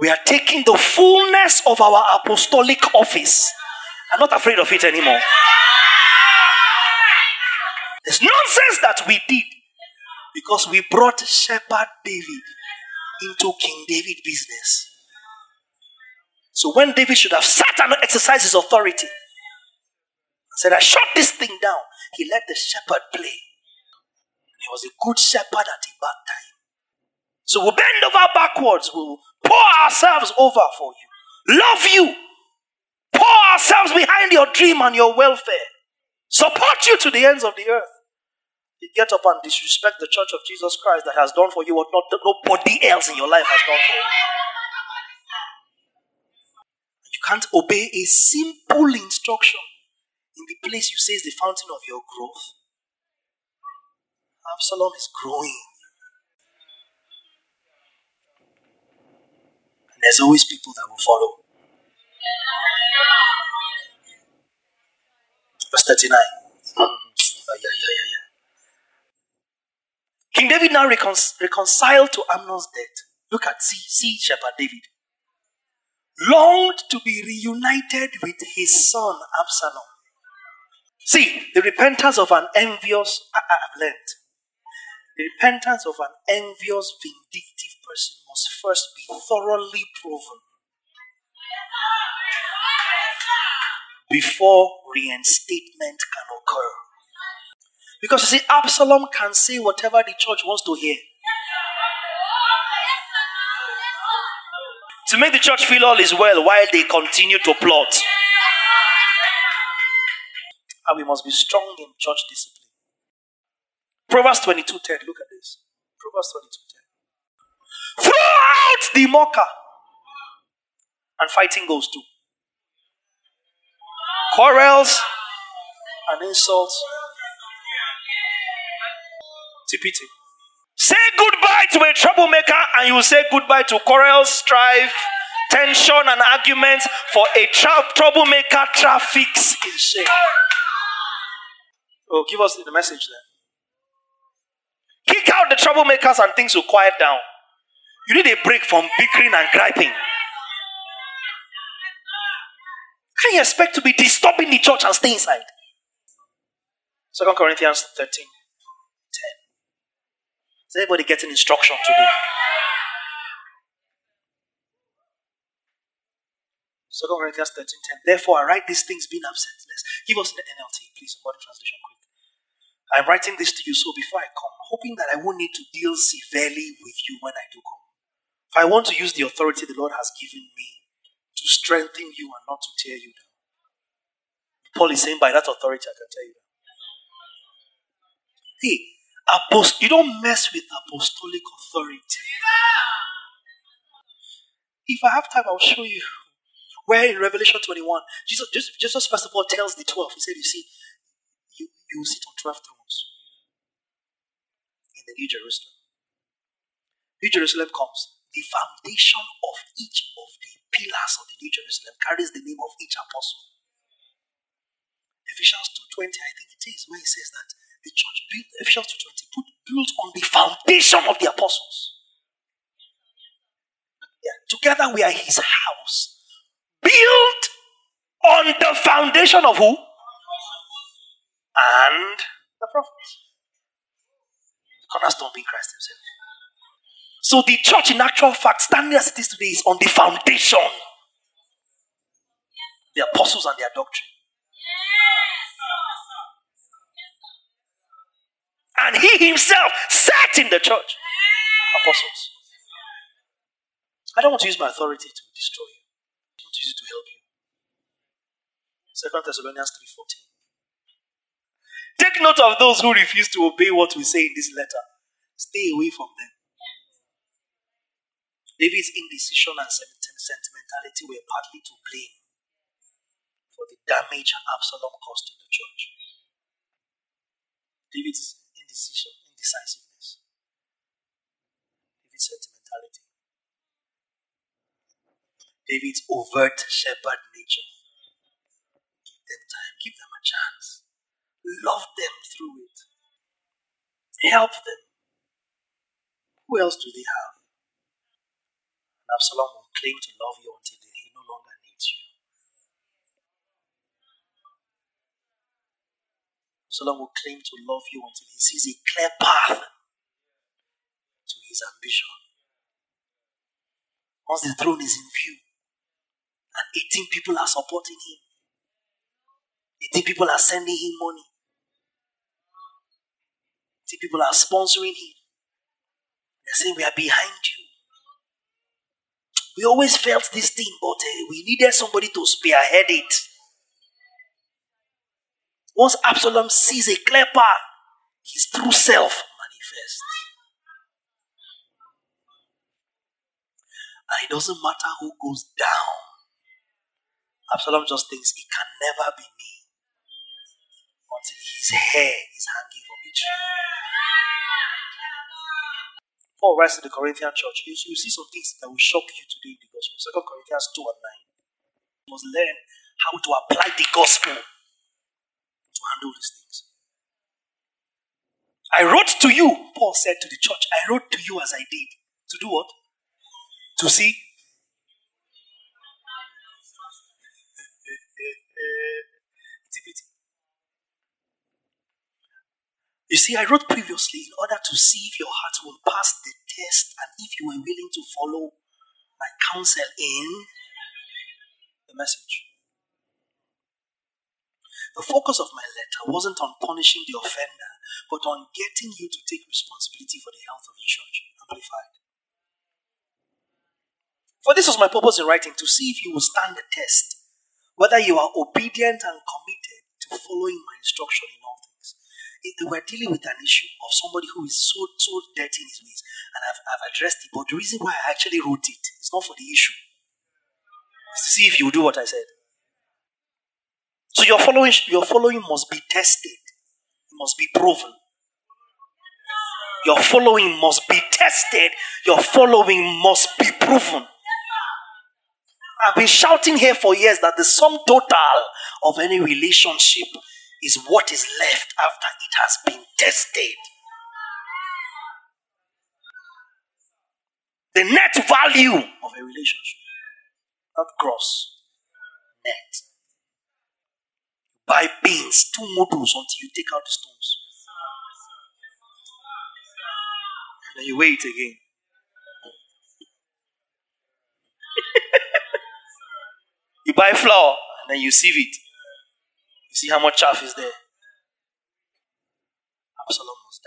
We are taking the fullness of our apostolic office. I'm not afraid of it anymore. There's nonsense that we did because we brought Shepherd David into King David business. So when David should have sat and exercised his authority and said, I shut this thing down, he let the shepherd play. And he was a good shepherd at a bad time. So we'll bend over backwards. We'll pour ourselves over for you. Love you. Pour ourselves behind your dream and your welfare. Support you to the ends of the earth. You get up and disrespect the church of Jesus Christ that has done for you what not, nobody else in your life has done for you. You can't obey a simple instruction in the place you say is the fountain of your growth. Absalom is growing. And there's always people that will follow. Verse thirty-nine. Mm. Oh, yeah, yeah, yeah, yeah. King David now recon- reconciled to Amnon's death. Look at, see, see Shepherd David. Longed to be reunited with his son Absalom. See, the repentance of an envious, I, I've learned. The repentance of an envious, vindictive person must first be thoroughly proven before reinstatement can occur. Because you see, Absalom can say whatever the church wants to hear. To make the church feel all is well while they continue to plot. And we must be strong in church discipline. Proverbs twenty-two ten, look at this. Proverbs twenty-two ten. Throw out the mocker. And fighting goes too. Quarrels and insults. T P T. Say goodbye to a troublemaker and you will say goodbye to quarrels, strife, tension and arguments, for a tra- troublemaker traffics in shame. Oh, give us the message then. Kick out the troublemakers and things will quiet down. You need a break from bickering and griping. Can you expect to be disturbing the church and stay inside? Second Corinthians thirteen. Is anybody getting instruction today? Second Corinthians thirteen ten. Therefore, I write these things being absent. Let's give us the N L T, please. Somebody translation quick. I'm writing this to you, so before I come, hoping that I won't need to deal severely with you when I do come. If I want to use the authority the Lord has given me to strengthen you and not to tear you down. Paul is saying, by that authority, I can tear you down. See, hey, Apost- you don't mess with apostolic authority. If I have time, I'll show you where in Revelation twenty-one, Jesus, Jesus, Jesus first of all tells the twelve, he said, you see, you, you will sit on twelve thrones in the New Jerusalem. New Jerusalem comes. The foundation of each of the pillars of the New Jerusalem carries the name of each apostle. Ephesians two twenty, I think it is, where he says that the church built, Ephesians two twenty, put, built on the foundation of the apostles. Yeah. Together we are his house. Built on the foundation of who? And the prophets. Cornerstone being Christ himself. So the church, in actual fact, standing as it is today, is on the foundation. The apostles and their doctrine. And he himself sat in the church. Apostles. I don't want to use my authority to destroy you. I want to use it to help you. Second Thessalonians three fourteen. Take note of those who refuse to obey what we say in this letter. Stay away from them. David's indecision and sentimentality were partly to blame for the damage Absalom caused to the church. David's indecision, indecisiveness. David's sentimentality. David's overt shepherd nature. Give them time. Give them a chance. Love them through it. Help them. Who else do they have? And Absalom will claim to love you until he no longer needs you. Absalom will claim to love you until he sees a clear path to his ambition. Once the throne is in view, and eighteen people are supporting him, eighteen people are sending him money, eighteen people are sponsoring him. They're saying, we are behind you. We always felt this thing, but uh, we needed somebody to spearhead it. Once Absalom sees a clear path, his true self manifests. And it doesn't matter who goes down. Absalom just thinks it can never be me until his hair is hanging from a tree. Paul writes to the Corinthian church, you will see some things that will shock you today in the gospel. Second Corinthians two and nine. You must learn how to apply the gospel to handle these things. I wrote to you, Paul said to the church, I wrote to you as I did. To do what? To see? You see, I wrote previously in order to see if your heart will pass the test and if you were willing to follow my counsel in the message. The focus of my letter wasn't on punishing the offender, but on getting you to take responsibility for the health of the church. Amplified. For this was my purpose in writing, to see if you will stand the test, whether you are obedient and committed to following my instruction in all things. We're dealing with an issue of somebody who is so, so dirty in his ways, and I've, I've addressed it, but the reason why I actually wrote it is not for the issue. It's to see if you will do what I said. So your following, your following must be tested. It must be proven. Your following must be tested. Your following must be proven. I've been shouting here for years that the sum total of any relationship is what is left after it has been tested. The net value of a relationship, not gross, net. Buy beans, two models until you take out the stones. And then you weigh it again. You buy flour and then you sieve it. You see how much chaff is there. Absalom must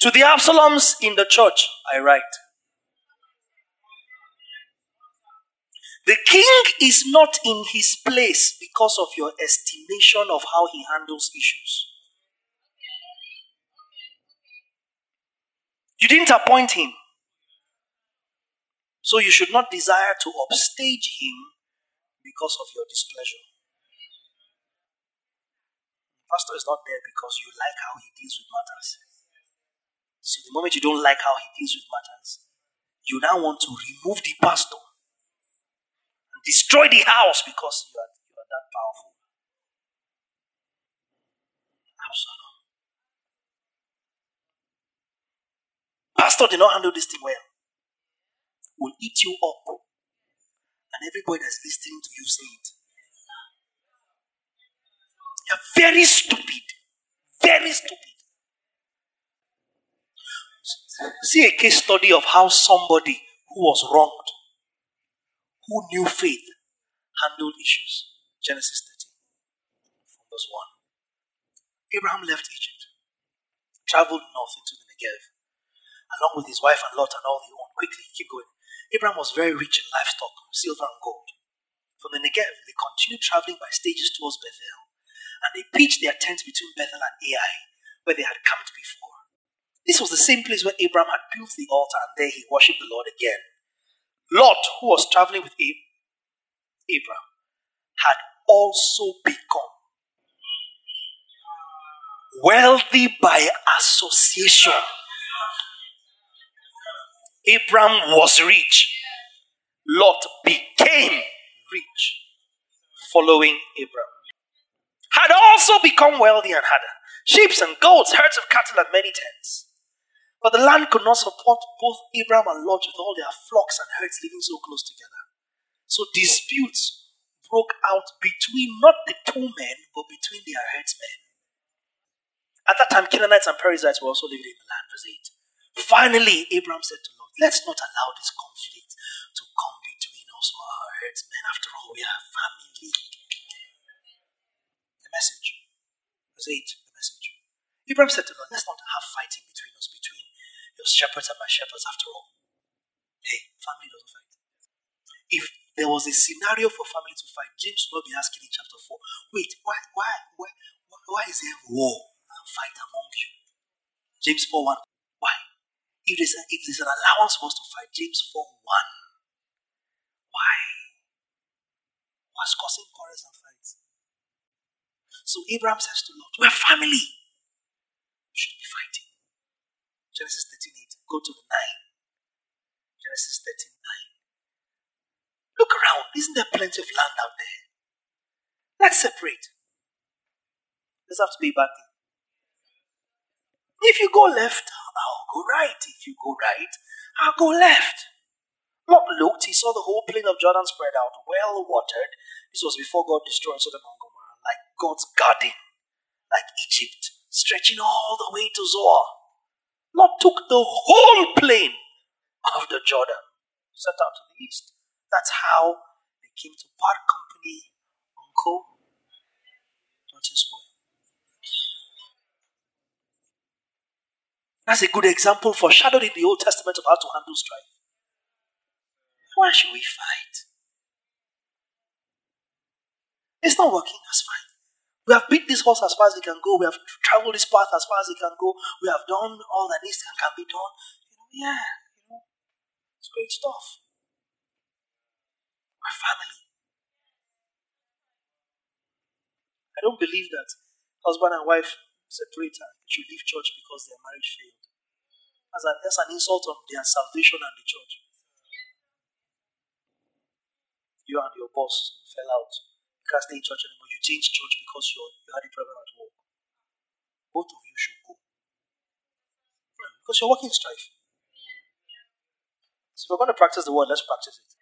die. To the Absaloms in the church, I write. The king is not in his place because of your estimation of how he handles issues. You didn't appoint him. So you should not desire to upstage him because of your displeasure. The pastor is not there because you like how he deals with matters. So the moment you don't like how he deals with matters, you now want to remove the pastor and destroy the house because you are, you are that powerful. Absalom. Pastor did not handle this thing well. Will eat you up, and everybody that's listening to you say it. You're very stupid, very stupid. See a case study of how somebody who was wronged, who knew faith, handled issues. Genesis thirteen, verse one. Abraham left Egypt, traveled north into the Negev, along with his wife and Lot and all the own. Quickly, keep going. Abraham was very rich in livestock, silver and gold. From the Negev, they continued traveling by stages towards Bethel, and they pitched their tents between Bethel and Ai, where they had camped before. This was the same place where Abraham had built the altar, and there he worshipped the Lord again. Lot, who was traveling with Ab- Abraham, had also become wealthy by association. Abraham was rich. Lot became rich following Abraham. Had also become wealthy and had sheep and goats, herds of cattle and many tents. But the land could not support both Abraham and Lot with all their flocks and herds living so close together. So disputes broke out between not the two men, but between their herdsmen. At that time, Canaanites and Perizzites were also living in the land, verse eight. Finally, Abraham said to Lot, let's not allow this conflict to come between us or our herdsmen. After all, we are family. The message. Verse eight, the message. Abraham said to Lot, let's not have fighting between us, between your shepherds and my shepherds. After all, hey, family doesn't fight. If there was a scenario for family to fight, James would not be asking in chapter four, wait, why, why, why, why is there war? Fight among you. James four one. Why? If there's, a, if there's an allowance for us to fight, James four one. Why? What's causing quarrels and fights? So Abraham says to Lot, we're family. We should be fighting. Genesis thirteen eight. Go to the nine. Genesis thirteen nine. Look around. Isn't there plenty of land out there? Let's separate. Doesn't have to be a bad thing. If you go left, I'll go right. If you go right, I'll go left. Lot looked, he saw the whole plain of Jordan spread out, well watered. This was before God destroyed Sodom and Gomorrah, like God's garden, like Egypt, stretching all the way to Zoar. Lot took the whole plain of the Jordan, set out to the east. That's how they came to part company, Uncle. Not his boy. That's a good example foreshadowed in the Old Testament of how to handle strife. Why should we fight? It's not working, that's fine. We have beat this horse as far as it can go. We have traveled this path as far as it can go. We have done all that needs and can be done. You know, yeah, you know, it's great stuff. We're family. I don't believe that husband and wife separate and should leave church because their marriage failed. As an, that's an insult on their salvation and the church. You and your boss fell out. You can't stay in church anymore. You changed church because you had a problem at work. Both of you should go. Yeah, because you're working strife. So if we're going to practice the word, let's practice it.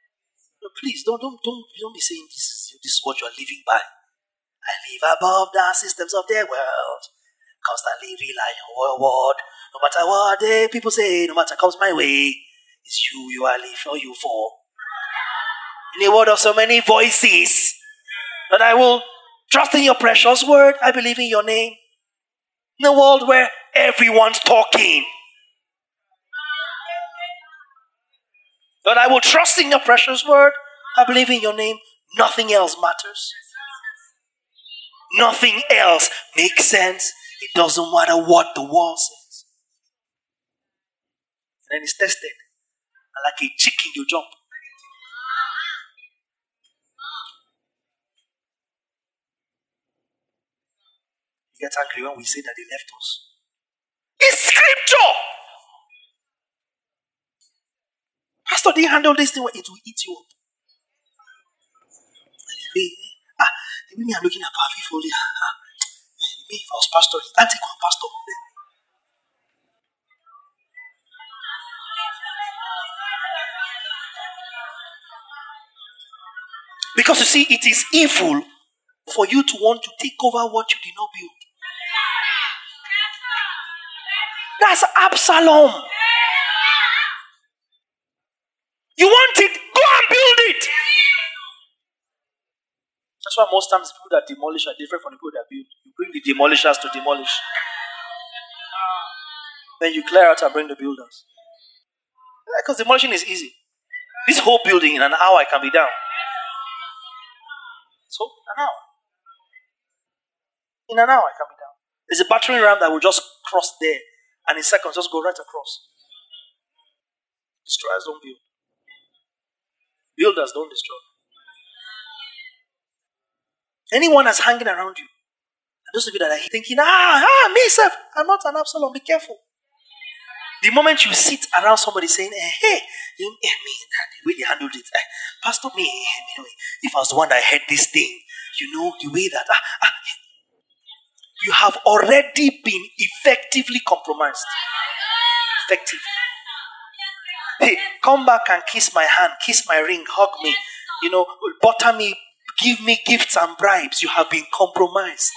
No, please, don't, don't, don't, don't be saying this, this is what you're living by. I live above the systems of the world. Constantly rely on your word. No matter what the people say, no matter comes my way, it's you you are living for you for. In a world of so many voices, that I will trust in your precious word, I believe in your name. In a world where everyone's talking, that I will trust in your precious word, I believe in your name. Nothing else matters. Nothing else makes sense. It doesn't matter what the world says. And then it's tested. And like a chicken, you jump. You get angry when we say that they left us. It's scripture! Pastor, they handle this thing where it will eat you up. Ah, me I'm looking at Pavi Foley. Ah. If I was pastor, he's Antiqua pastor. Because you see, it is evil for you to want to take over what you did not build. That's Absalom. You want it, go and build it. That's why most times people that demolish are different from the people that build. You bring the demolishers to demolish. Then you clear out and bring the builders. Because demolishing is easy. This whole building in an hour can be down. So, an hour. In an hour it can be down. There's a battering ram that will just cross there and in seconds just go right across. Destroyers don't build. Builders don't destroy. Anyone that's hanging around you, and those of you that are thinking, ah, ah, myself, I'm not an Absalom, be careful. The moment you sit around somebody saying, eh, hey, you, eh, me, the way they handled it, eh, Pastor, me, eh, me, if I was the one that heard this thing, you know, the way that, ah, ah, you have already been effectively compromised. Effectively. Hey, come back and kiss my hand, kiss my ring, hug me, you know, butter me, give me gifts and bribes. You have been compromised.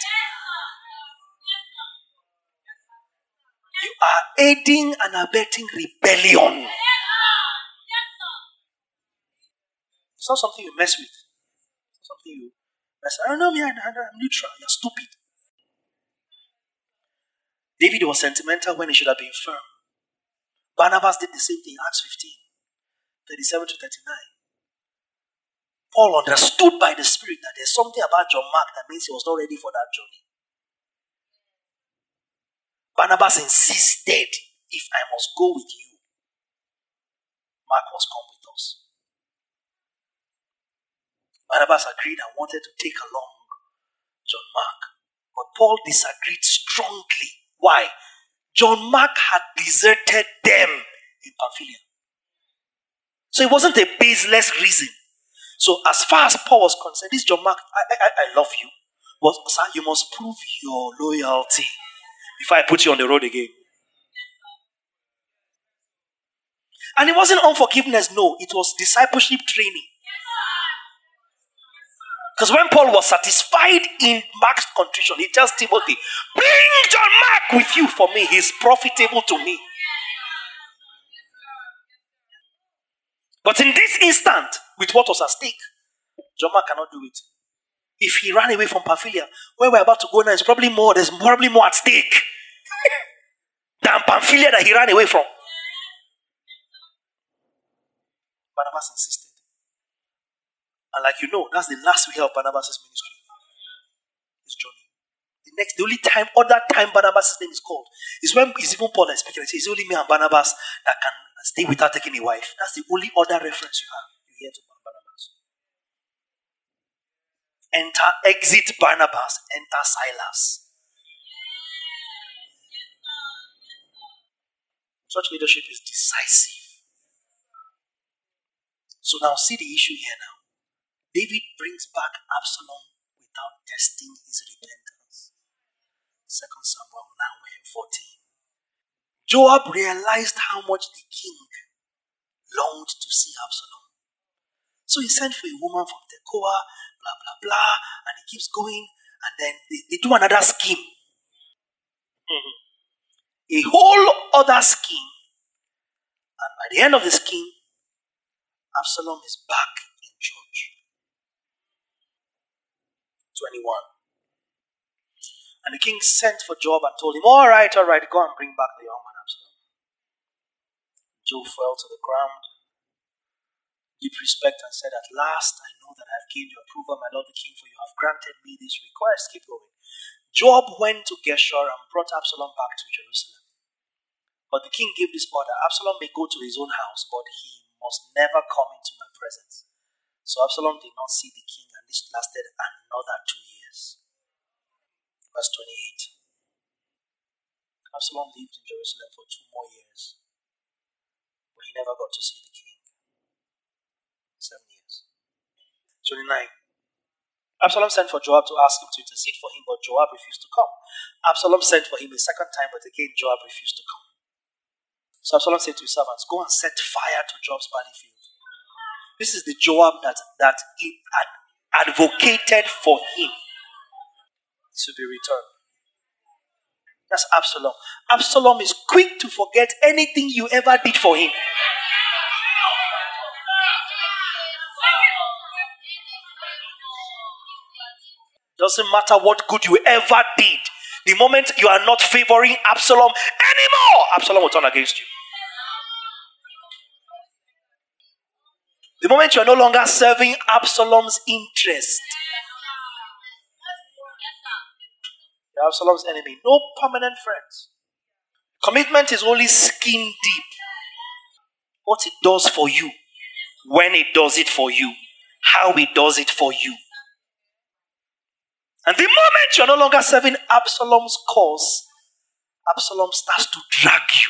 You are aiding and abetting rebellion. It's not something you mess with. It's not something you mess with. I don't know, me, I'm neutral. You're stupid. David was sentimental when he should have been firm. Barnabas did the same thing, Acts fifteen, thirty-seven to thirty-nine. Paul understood by the Spirit that there's something about John Mark that means he was not ready for that journey. Barnabas insisted, if I must go with you, Mark must come with us. Barnabas agreed and wanted to take along John Mark. But Paul disagreed strongly. Why? John Mark had deserted them in Pamphylia. So it wasn't a baseless reason. So as far as Paul was concerned, this John Mark, I, I, I love you. But sir, you must prove your loyalty before I put you on the road again. And it wasn't unforgiveness, no. It was discipleship training. Because when Paul was satisfied in Mark's contrition, he tells Timothy, bring John Mark with you for me. He's profitable to me. But in this instant, with what was at stake, John Mark cannot do it. If he ran away from Pamphylia, where we're about to go now, is probably more, there's probably more at stake than Pamphylia that he ran away from. Barnabas insisted. And like you know, that's the last we hear of Barnabas' ministry. His journey. The next, the only time, other time Barnabas' name is called, is when is even Paul speaking. He says, it's only me and Barnabas that can stay without taking a wife. That's the only other reference you have. You hear to Barnabas. Enter, exit Barnabas, enter Silas. Such leadership is decisive. So now see the issue here now. David brings back Absalom without testing his repentance. Second Samuel nine fourteen. Joab realized how much the king longed to see Absalom. So he sent for a woman from Tekoa, blah, blah, blah, and he keeps going, and then they, they do another scheme. Mm-hmm. A whole other scheme. And by the end of the scheme, Absalom is back in church. twenty-one. And the king sent for Joab and told him, all right, all right, go and bring back the young man Absalom. Joab fell to the ground, deep respect, and said, at last I know that I have gained your approval, my lord the king, for you have granted me this request. Keep going. Joab went to Geshur and brought Absalom back to Jerusalem. But the king gave this order, Absalom may go to his own house, but he must never come into my presence. So Absalom did not see the king, and this lasted another two years. Verse twenty-eight. Absalom lived in Jerusalem for two more years, but he never got to see the king. Seven years. twenty-nine. Absalom sent for Joab to ask him to intercede for him, but Joab refused to come. Absalom sent for him a second time, but again Joab refused to come. So Absalom said to his servants, go and set fire to Joab's battlefield. This is the Joab that, that he had advocated for him to be returned. That's Absalom. Absalom is quick to forget anything you ever did for him. Doesn't matter what good you ever did. The moment you are not favoring Absalom anymore, Absalom will turn against you. The moment you're no longer serving Absalom's interest, you're Absalom's enemy. No permanent friends. Commitment is only skin deep. What it does for you, when it does it for you, how it does it for you. And the moment you're no longer serving Absalom's cause, Absalom starts to drag you,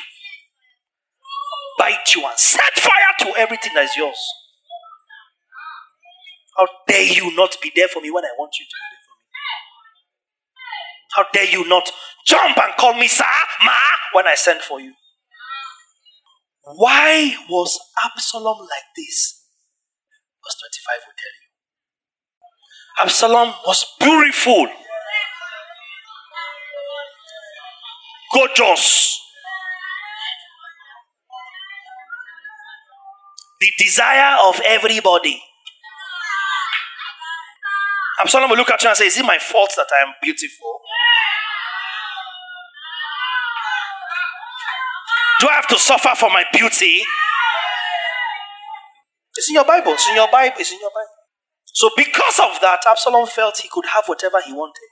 bite you, and set fire to everything that is yours. How dare you not be there for me when I want you to be there for me? How dare you not jump and call me sir, ma, when I send for you? Why was Absalom like this? Verse twenty-five will tell you. Absalom was beautiful, gorgeous. The desire of everybody. Absalom will look at you and say, is it my fault that I am beautiful? Do I have to suffer for my beauty? It's in your Bible. It's in your Bible. It's in your Bible. So because of that, Absalom felt he could have whatever he wanted.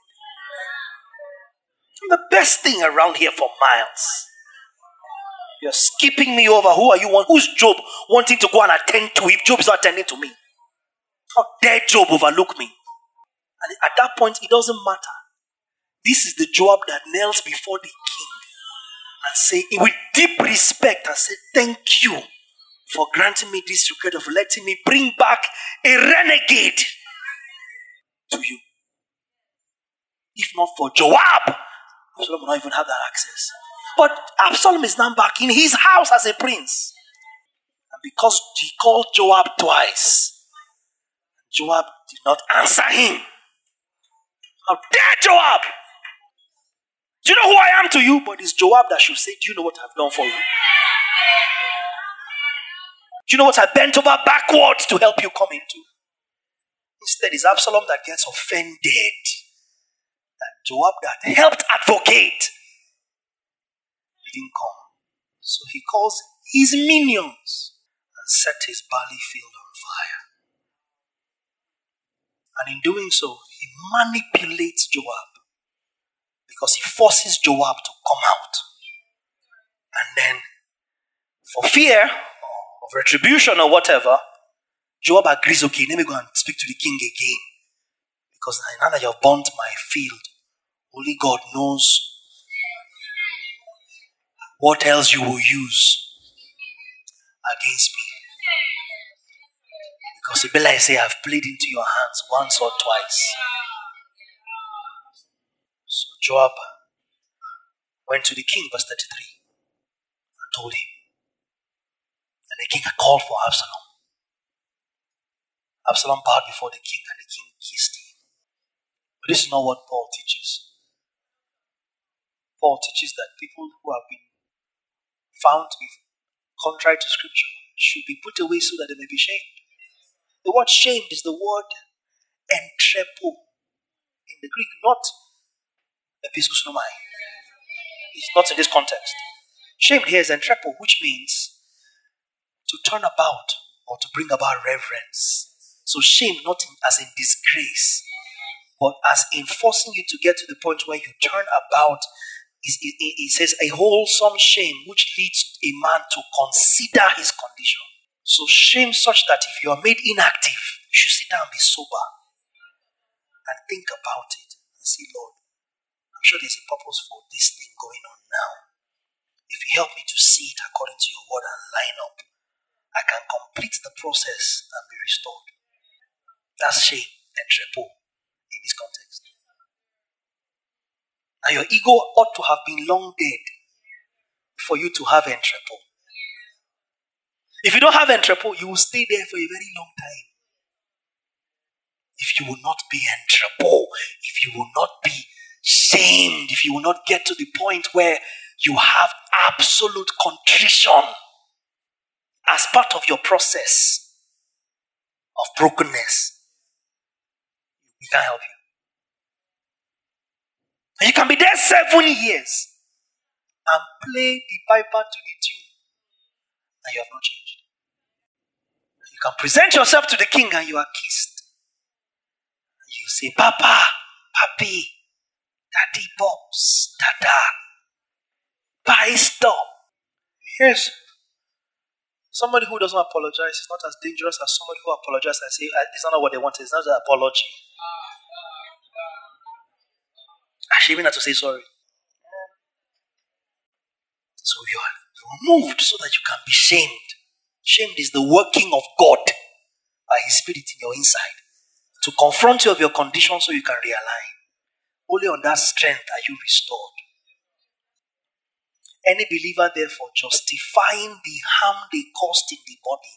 I'm the best thing around here for miles. You're skipping me over. Who are you? Want? Who's Job wanting to go and attend to if Job is not attending to me? How dare Job overlook me? And at that point, it doesn't matter. This is the Joab that kneels before the king and say with deep respect and say, thank you for granting me this regret of letting me bring back a renegade to you. If not for Joab, Absalom would not even have that access. But Absalom is now back in his house as a prince. And because he called Joab twice, Joab did not answer him. How dare Joab! Do you know who I am to you? But it's Joab that should say, do you know what I've done for you? Do you know what I bent over backwards to help you come into? Instead, it's Absalom that gets offended. That Joab that helped advocate didn't come. So he calls his minions and set his barley field on fire. And in doing so, he manipulates Joab. Because he forces Joab to come out. And then, for fear of retribution or whatever, Joab agrees, okay, let me go and speak to the king again. Because now that you have burnt my field, only God knows what else you will use against me. Because it be like I say, I've played into your hands once or twice. So Joab went to the king, verse thirty-three, and told him. And the king had called for Absalom. Absalom bowed before the king, and the king kissed him. But this is not what Paul teaches. Paul teaches that people who have been found to be contrary to scripture should be put away so that they may be shamed. The word shamed is the word entrepo in the Greek, not episcosonomai. It's not in this context. Shamed here is entrepo, which means to turn about or to bring about reverence. So shame not in, as in disgrace, but as in forcing you to get to the point where you turn about. It, it, it says a wholesome shame which leads a man to consider his condition. So shame such that if you are made inactive, you should sit down and be sober and think about it and say, Lord, I'm sure there's a purpose for this thing going on now. If you help me to see it according to your word and line up, I can complete the process and be restored. That's shame and entrepo in this context. Now your ego ought to have been long dead for you to have entrepo. If you don't have entrepo, you will stay there for a very long time. If you will not be entrepo, if you will not be shamed, if you will not get to the point where you have absolute contrition as part of your process of brokenness, we can't help you. And you can be there seven years and play the piper to the tune, and you have not changed. You can present yourself to the king and you are kissed. You say, Papa, Papi, Daddy Bobs, Dada, Pastor. Yes. Somebody who doesn't apologize is not as dangerous as somebody who apologizes and says, it's not what they wanted, it's not an apology. Actually, even not to say sorry. So you are removed so that you can be shamed. Shamed is the working of God by His Spirit in your inside to confront you of your condition so you can realign. Only on that strength are you restored. Any believer, therefore, justifying the harm they caused in the body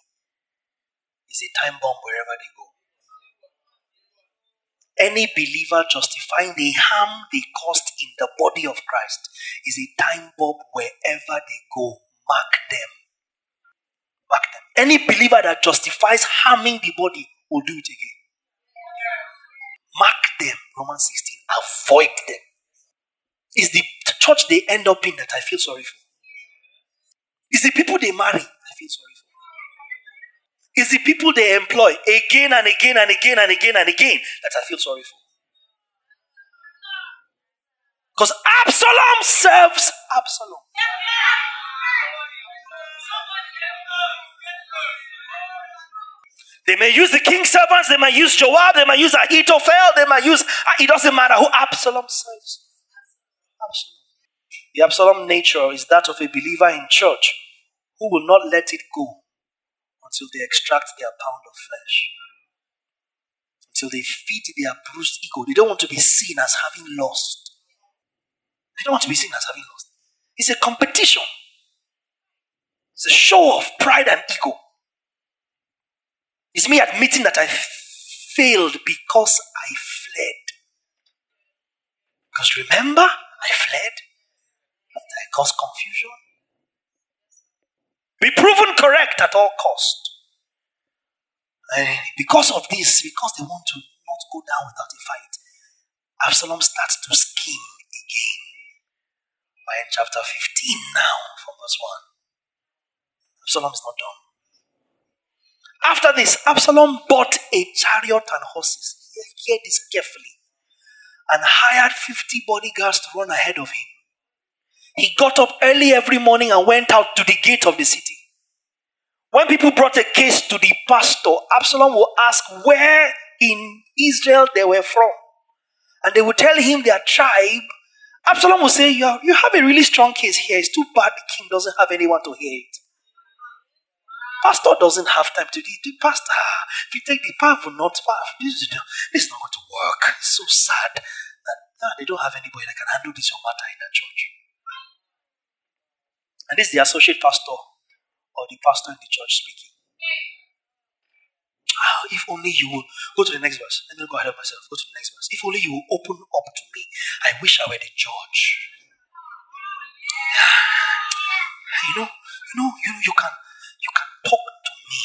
is a time bomb wherever they go. Any believer justifying the harm they caused in the body of Christ is a time bomb wherever they go. Mark them. Mark them. Any believer that justifies harming the body will do it again. Mark them. Romans sixteen. Avoid them. It's the church they end up in that I feel sorry for. It's the people they marry I feel sorry for. It's the people they employ again and again and again and again and again that I feel sorry for. Because Absalom serves Absalom. They may use the king's servants, they may use Joab, they may use Ahithophel, they may use, it doesn't matter who Absalom serves. Absalom. The Absalom nature is that of a believer in church who will not let it go until they extract their pound of flesh. Until they feed their bruised ego. They don't want to be seen as having lost. They don't want to be seen as having lost. It's a competition. It's a show of pride and ego. It's me admitting that I failed because I fled. Because remember, I fled after I caused confusion. Be proven correct at all costs. And because of this, because they want to not go down without a fight, Absalom starts to scheme again. By in chapter fifteen now, from verse one, Absalom is not done. After this, Absalom bought a chariot and horses. Hear this carefully. And hired fifty bodyguards to run ahead of him. He got up early every morning and went out to the gate of the city. When people brought a case to the pastor, Absalom would ask where in Israel they were from. And they would tell him their tribe. Absalom would say, you have a really strong case here. It's too bad the king doesn't have anyone to hear it. Pastor doesn't have time to do it. The pastor, if you take the path, will not path. This is not going to work. It's so sad that no, they don't have anybody that can handle this your matter in that church. And this is the associate pastor or the pastor in the church speaking. Oh, if only you will go to the next verse. Let me go ahead of myself. Go to the next verse. If only you will open up to me. I wish I were the judge. You know, you know, you know, you can. You can talk to me.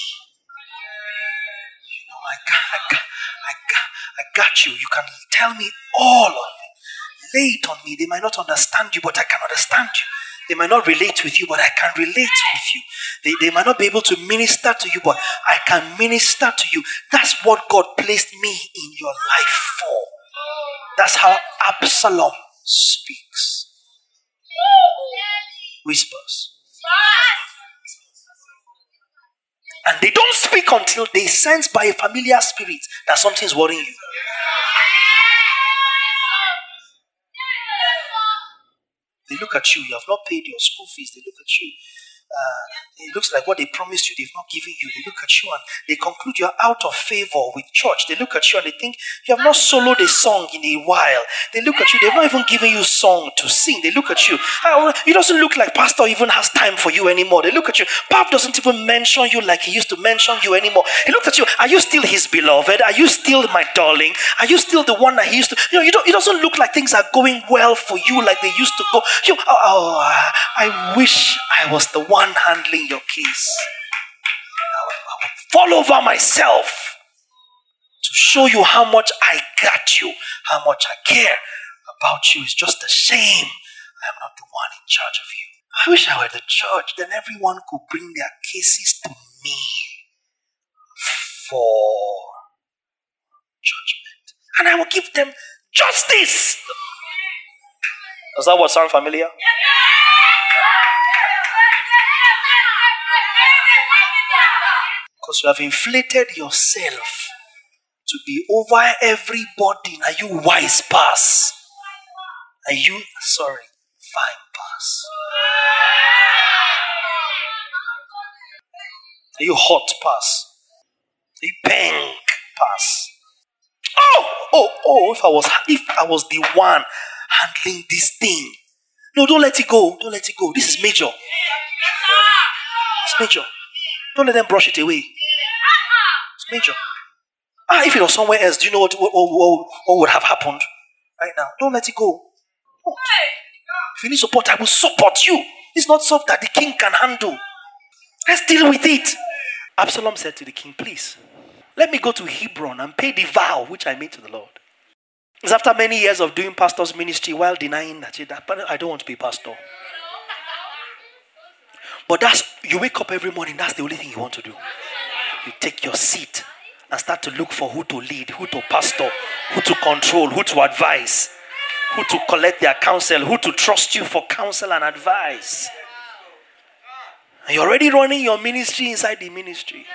You know, I got, I got, I got, I got you. You can tell me all of it. Lay it on me. They might not understand you, but I can understand you. They might not relate with you, but I can relate with you. They, they might not be able to minister to you, but I can minister to you. That's what God placed me in your life for. That's how Absalom speaks. Whispers. And they don't speak until they sense by a familiar spirit that something's worrying you. They look at you, you have not paid your school fees. They look at you. Uh, it looks like what they promised you, they've not given you. They look at you and they conclude you're out of favor with church. They look at you and they think you have not soloed a song in a while. They look at you, they've not even given you song to sing. They look at you, oh, it doesn't look like pastor even has time for you anymore. They look at you, Pap doesn't even mention you like he used to mention you anymore. He looked at you, are you still his beloved? Are you still my darling? Are you still the one that he used to, you know, you don't, it doesn't look like things are going well for you like they used to go. You, oh, oh, I wish I was the one handling your case. I will, I will fall over myself to show you how much I got you, how much I care about you. It's just a shame I'm not the one in charge of you. I wish I were the judge, then everyone could bring their cases to me for judgment, and I will give them justice. Does that word sound familiar? Because you have inflated yourself to be over everybody. Are you wise pass? Are you, sorry, fine pass? Are you hot pass? Are you pink pass? Oh, oh, oh, if I was, if I was the one handling this thing. No, don't let it go. Don't let it go. This is major. It's major. Don't let them brush it away. It's major. Ah, if it was somewhere else, do you know what, what, what, what would have happened right now? Don't let it go. Don't. If you need support, I will support you. It's not stuff that the king can handle. Let's deal with it. Absalom said to the king, please, let me go to Hebron and pay the vow which I made to the Lord. It's after many years of doing pastor's ministry while denying that it happened, I don't want to be pastor. But that's, you wake up every morning, that's the only thing you want to do. You take your seat and start to look for who to lead, who to pastor, who to control, who to advise, who to collect their counsel, who to trust you for counsel and advice. And you're already running your ministry inside the ministry.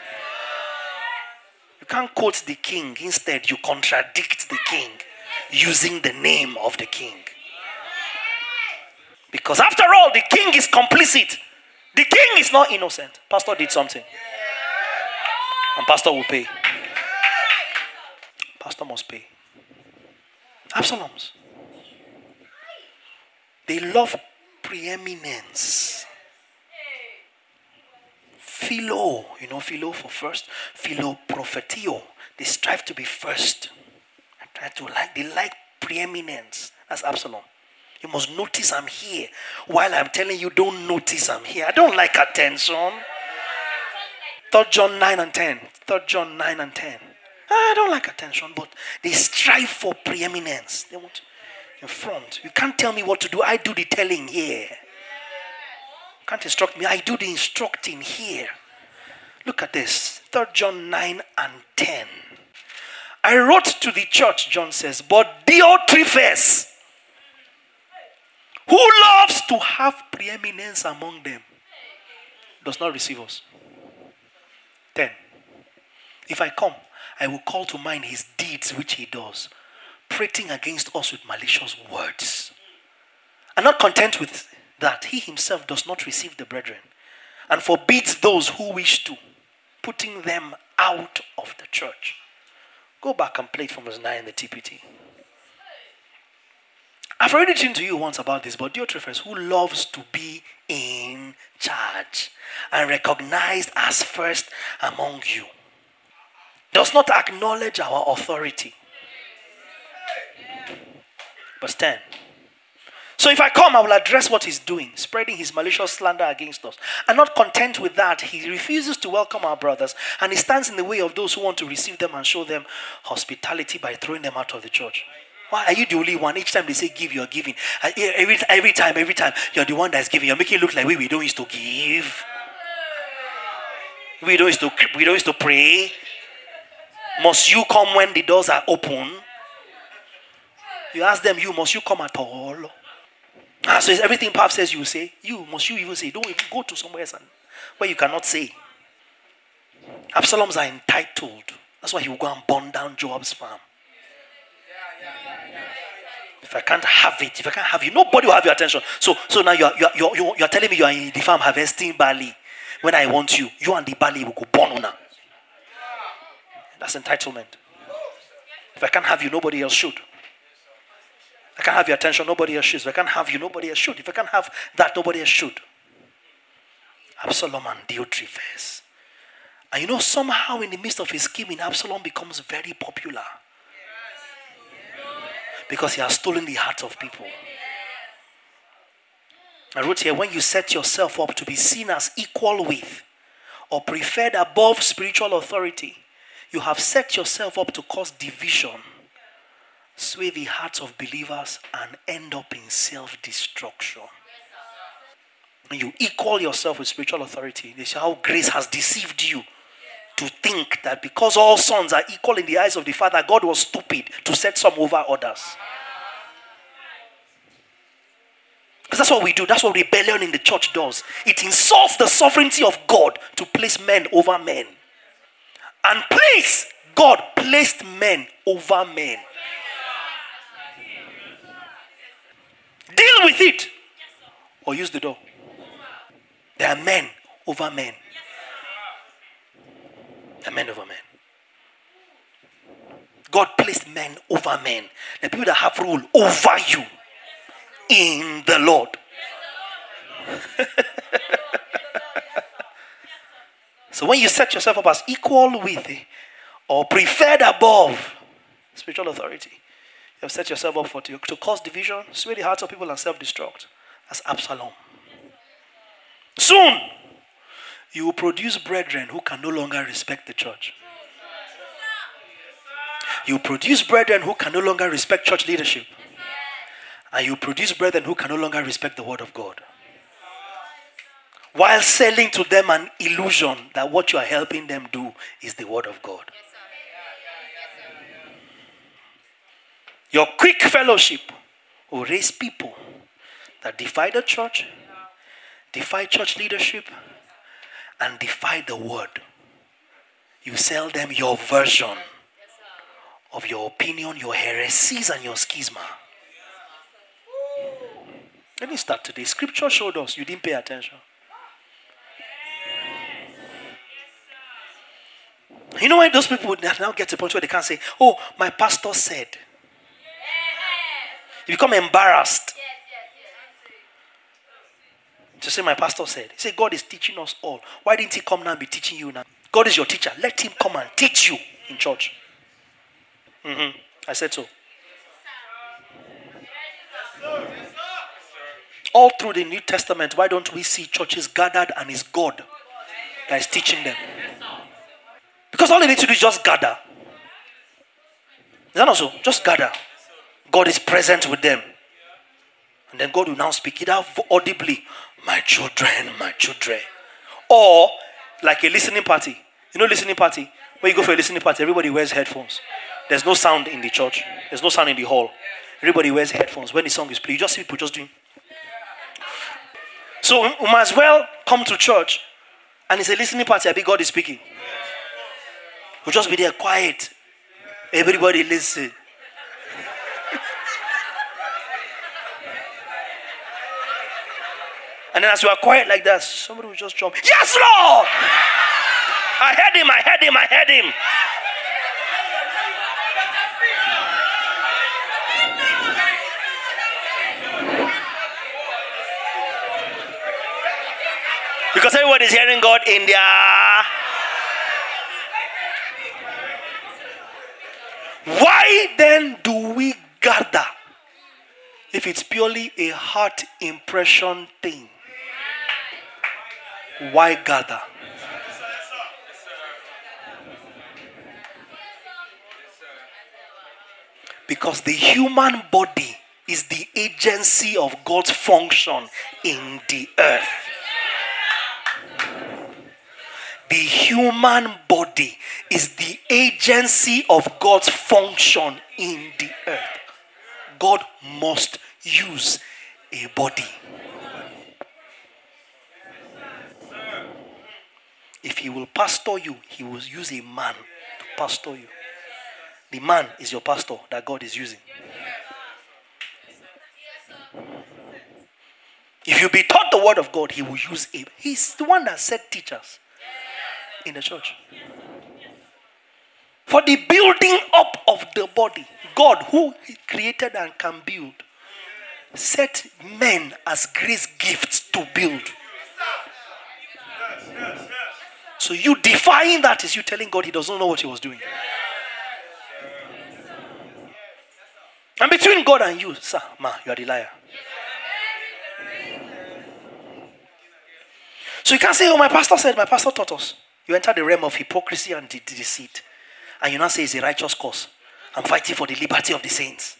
You can't quote the king. Instead, you contradict the king using the name of the king. Because after all, the king is complicit. The king is not innocent. Pastor did something. And pastor will pay. Pastor must pay. Absaloms. They love preeminence. Philo, you know philo for first. Philo prophetio. They strive to be first. I try to like, they like preeminence. That's Absalom. You must notice I'm here. While I'm telling you, don't notice I'm here. I don't like attention. Third John nine and ten. Third John nine and ten. I don't like attention, but they strive for preeminence. They want in front. You can't tell me what to do. I do the telling here. Can't instruct me. I do the instructing here. Look at this. Third John nine and ten. I wrote to the church, John says, but Diotrephes, who loves to have preeminence among them, does not receive us. ten. If I come, I will call to mind his deeds which he does, prating against us with malicious words. I'm not content with that, he himself does not receive the brethren and forbids those who wish to, putting them out of the church. Go back and play it from verse nine in the T P T. I've already written to you once about this, but Diotrephes, who loves to be in charge and recognized as first among you, does not acknowledge our authority. Verse ten. So if I come, I will address what he's doing, spreading his malicious slander against us. And not content with that, he refuses to welcome our brothers, and he stands in the way of those who want to receive them and show them hospitality by throwing them out of the church. Why are you the only one? Each time they say give, you're giving. Every, every time, every time, you're the one that's giving. You're making it look like we, we don't used to give. We don't used to, we don't used to pray. Must you come when the doors are open? You ask them, you, must you come at all? Ah, so it's everything Pap says you say. You, must you even say. Don't even go to somewhere else and, where you cannot say. Absaloms are entitled. That's why he will go and burn down Joab's farm. If I can't have it, if I can't have you, nobody will have your attention. So so now you're you're you're, you're, you're telling me you are in the farm harvesting barley. When I want you, you and the barley will go burn on. That's entitlement. If I can't have you, nobody else should. I can't have your attention, nobody else should. If I can't have you, nobody else should. If I can't have that, nobody else should. Absalom and Diotrephes. And you know, somehow in the midst of his scheming, Absalom becomes very popular. Because he has stolen the hearts of people. I wrote here, when you set yourself up to be seen as equal with or preferred above spiritual authority, you have set yourself up to cause division, sway the hearts of believers, and end up in self-destruction. When you equal yourself with spiritual authority, they say how grace has deceived you. to think that because all sons are equal in the eyes of the Father, God was stupid to set some over others. Because that's what we do. That's what rebellion in the church does. It insults the sovereignty of God to place men over men. And place, God placed men over men. Deal with it. Or use the door. There are men over men. There are men over men. God placed men over men. The people that have rule over you in the Lord. So when you set yourself up as equal with or preferred above spiritual authority, you have set yourself up for to, to cause division, sway the hearts of people and self-destruct. As Absalom. Soon, you will produce brethren who can no longer respect the church. You produce brethren who can no longer respect church leadership. And you produce brethren who can no longer respect the word of God. While selling to them an illusion that what you are helping them do is the word of God. Your quick fellowship will raise people that defy the church, defy church leadership, and defy the word. You sell them your version of your opinion, your heresies, and your schisma. Let me start today. Scripture showed us you didn't pay attention. You know why those people now get to a point where they can't say, "Oh, my pastor said." You become embarrassed to say, "My pastor said." He said, God is teaching us all. Why didn't he come now and be teaching you now? God is your teacher. Let him come and teach you in church. Mm-hmm. I said so. All through the New Testament, why don't we see churches gathered and it's God that is teaching them? Because all they need to do is just gather. Is that not so? Just gather. God is present with them. And then God will now speak it out audibly. My children, my children. Or like a listening party. You know listening party? When you go for a listening party, everybody wears headphones. There's no sound in the church. There's no sound in the hall. Everybody wears headphones. When the song is played, you just see people just doing. So we might as well come to church and it's a listening party. I think God is speaking. We'll just be there quiet. Everybody listen. And then as you are quiet like that, somebody will just jump. Yes, Lord! I heard him, I heard him, I heard him. Because everybody's hearing God in their... Why then do we gather if it's purely a heart impression thing? Why gather? Because the human body is the agency of God's function in the earth. The human body is the agency of God's function in the earth. God must use a body. If he will pastor you, he will use a man to pastor you. The man is your pastor that God is using. If you be taught the word of God, he will use him. He's the one that set teachers in the church. For the building up of the body, God, who he created and can build, set men as grace gifts to build. So you defying that is you telling God he doesn't know what he was doing. And between God and you, sir, ma, you are the liar. So you can't say, oh, my pastor said, my pastor taught us. You enter the realm of hypocrisy and de- de- deceit. And you now say it's a righteous cause. I'm fighting for the liberty of the saints.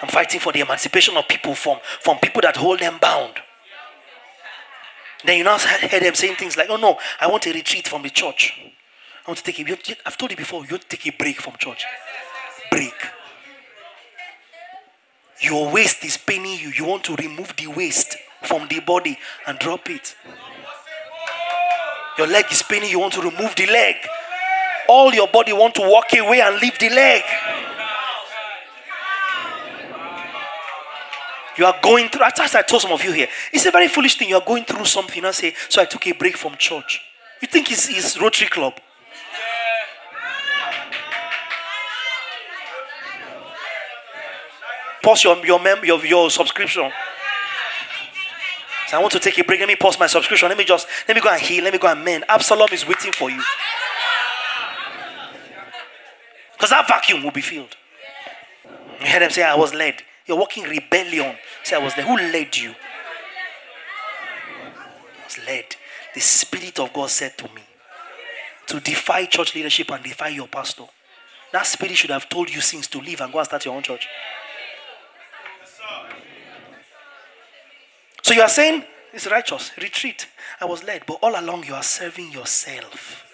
I'm fighting for the emancipation of people from, from people that hold them bound. Then you now hear them saying things like, oh no, I want a retreat from the church. I want to take a, I've told you before, you want to take a break from church. Break. Your waist is paining you. You want to remove the waist from the body and drop it. Your leg is paining. You want to remove the leg. All your body want to walk away and leave the leg. You are going through, as I told some of you here, it's a very foolish thing. You are going through something and say, so I took a break from church. You think it's, it's Rotary Club. Pause your your, mem- your your subscription. So I want to take a break. Let me pause my subscription. Let me just, let me go and heal. Let me go and mend. Absalom is waiting for you. Because that vacuum will be filled. You hear them say, I was led. You're walking rebellion. Say, I was led. Who led you? I was led. The Spirit of God said to me to defy church leadership and defy your pastor. That Spirit should have told you since to leave and go and start your own church. So you are saying, it's righteous, retreat. I was led, but all along you are serving yourself.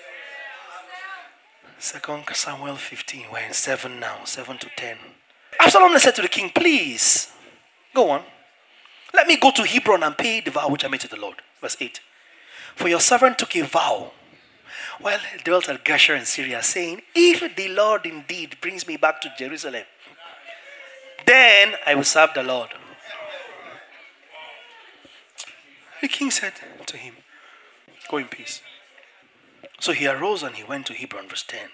Second Samuel fifteen, we're in seven now, seven to ten. Absalom said to the king, please, go on. Let me go to Hebron and pay the vow which I made to the Lord. Verse eight. For your servant took a vow while he dwelt at Geshur in Syria, saying, if the Lord indeed brings me back to Jerusalem, then I will serve the Lord. The king said to him, go in peace. So he arose and he went to Hebron, verse ten.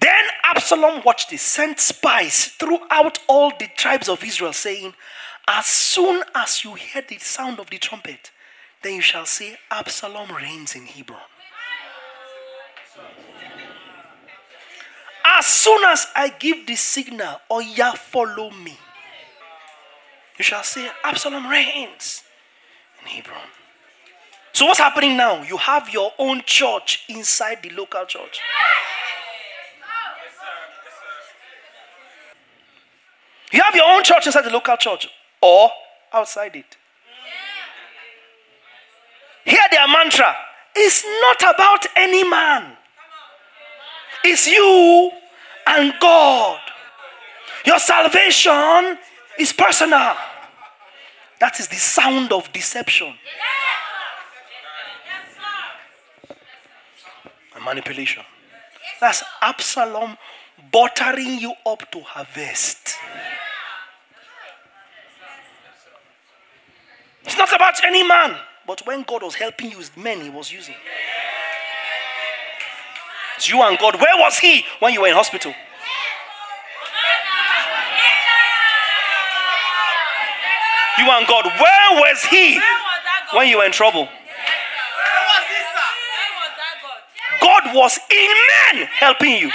Then Absalom watched this, sent spies throughout all the tribes of Israel, saying, as soon as you hear the sound of the trumpet, then you shall say, Absalom reigns in Hebron. As soon as I give the signal, Oya, follow me, you shall say, Absalom reigns in Hebron. So what's happening now? You have your own church inside the local church. You have your own church inside the local church or outside it. Hear their mantra. It's not about any man. It's you and God. Your salvation is personal. That is the sound of deception. And manipulation. That's Absalom buttering you up to harvest. It's not about any man. But when God was helping you, it's men he was using. It's you and God. Where was he when you were in hospital? You and God. Where was he when you were in trouble? God was in men helping you.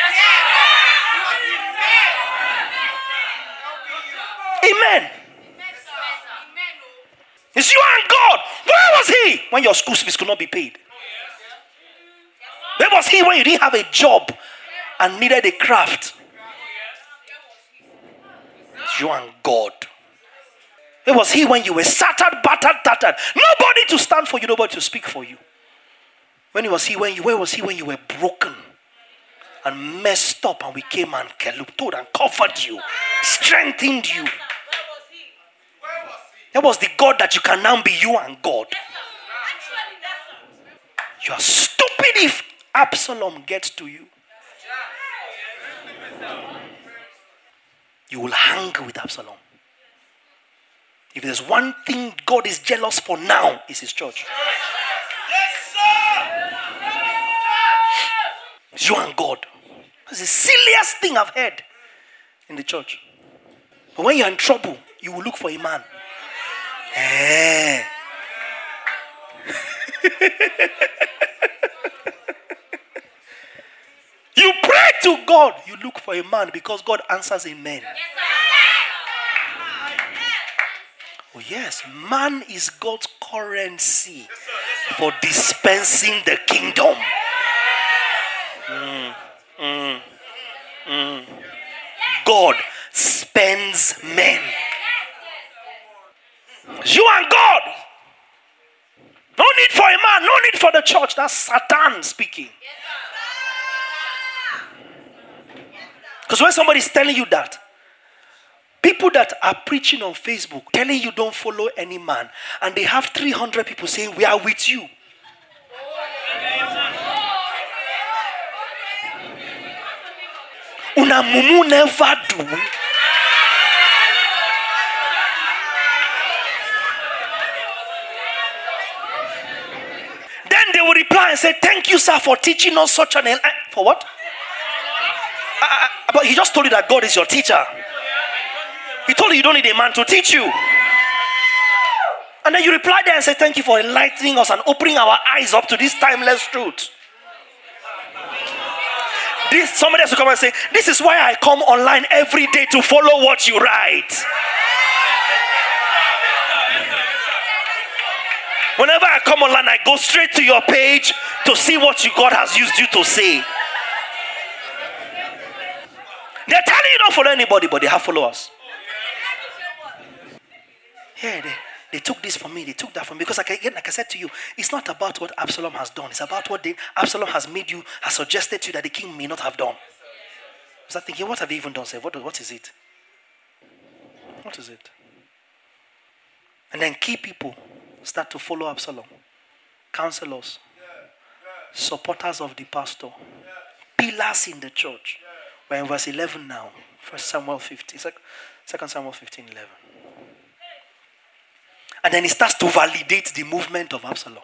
Amen. It's you and God. Where was he when your school fees could not be paid? Where was he when you didn't have a job and needed a craft? It's you and God. Where was he when you were shattered, battered, tattered? Nobody to stand for you, nobody to speak for you. When was he when you? Where was he when you were broken and messed up, and we came and told and covered you, strengthened you? That was the God that you can now be you and God. You are stupid if Absalom gets to you. You will hang with Absalom. If there's one thing God is jealous for now, it's his church. It's you and God. That's the silliest thing I've heard in the church. But when you're in trouble, you will look for a man. Hey. You pray to God, you look for a man because God answers in men. Oh yes, man is God's currency for dispensing the kingdom. Mm, mm, mm. God spends men. You and God. No need for a man, no need for the church. That's Satan speaking. Because when somebody is telling you that, people that are preaching on Facebook, telling you don't follow any man, and they have three hundred people saying, we are with you. Una mumu never do. Then they will reply and say, thank you, sir, for teaching us such an... For what? I, I, but he just told you that God is your teacher. He told you you don't need a man to teach you. And then you reply there and say, thank you for enlightening us and opening our eyes up to this timeless truth. This, somebody has to come and say, this is why I come online every day to follow what you write. Whenever I come online, I go straight to your page to see what you, God has used you to say. They're telling you don't follow anybody, but they have followers. Yeah, they, they took this from me, they took that from me. Because like, again, like I said to you, it's not about what Absalom has done. It's about what they, Absalom has made you, has suggested to you that the king may not have done. I was thinking, what have you even done? Say, what, what is it? What is it? And then key people start to follow Absalom. Counselors. Supporters of the pastor. Pillars in the church. We're in verse eleven now. First Samuel fifteen. Second Samuel fifteen, eleven. And then he starts to validate the movement of Absalom.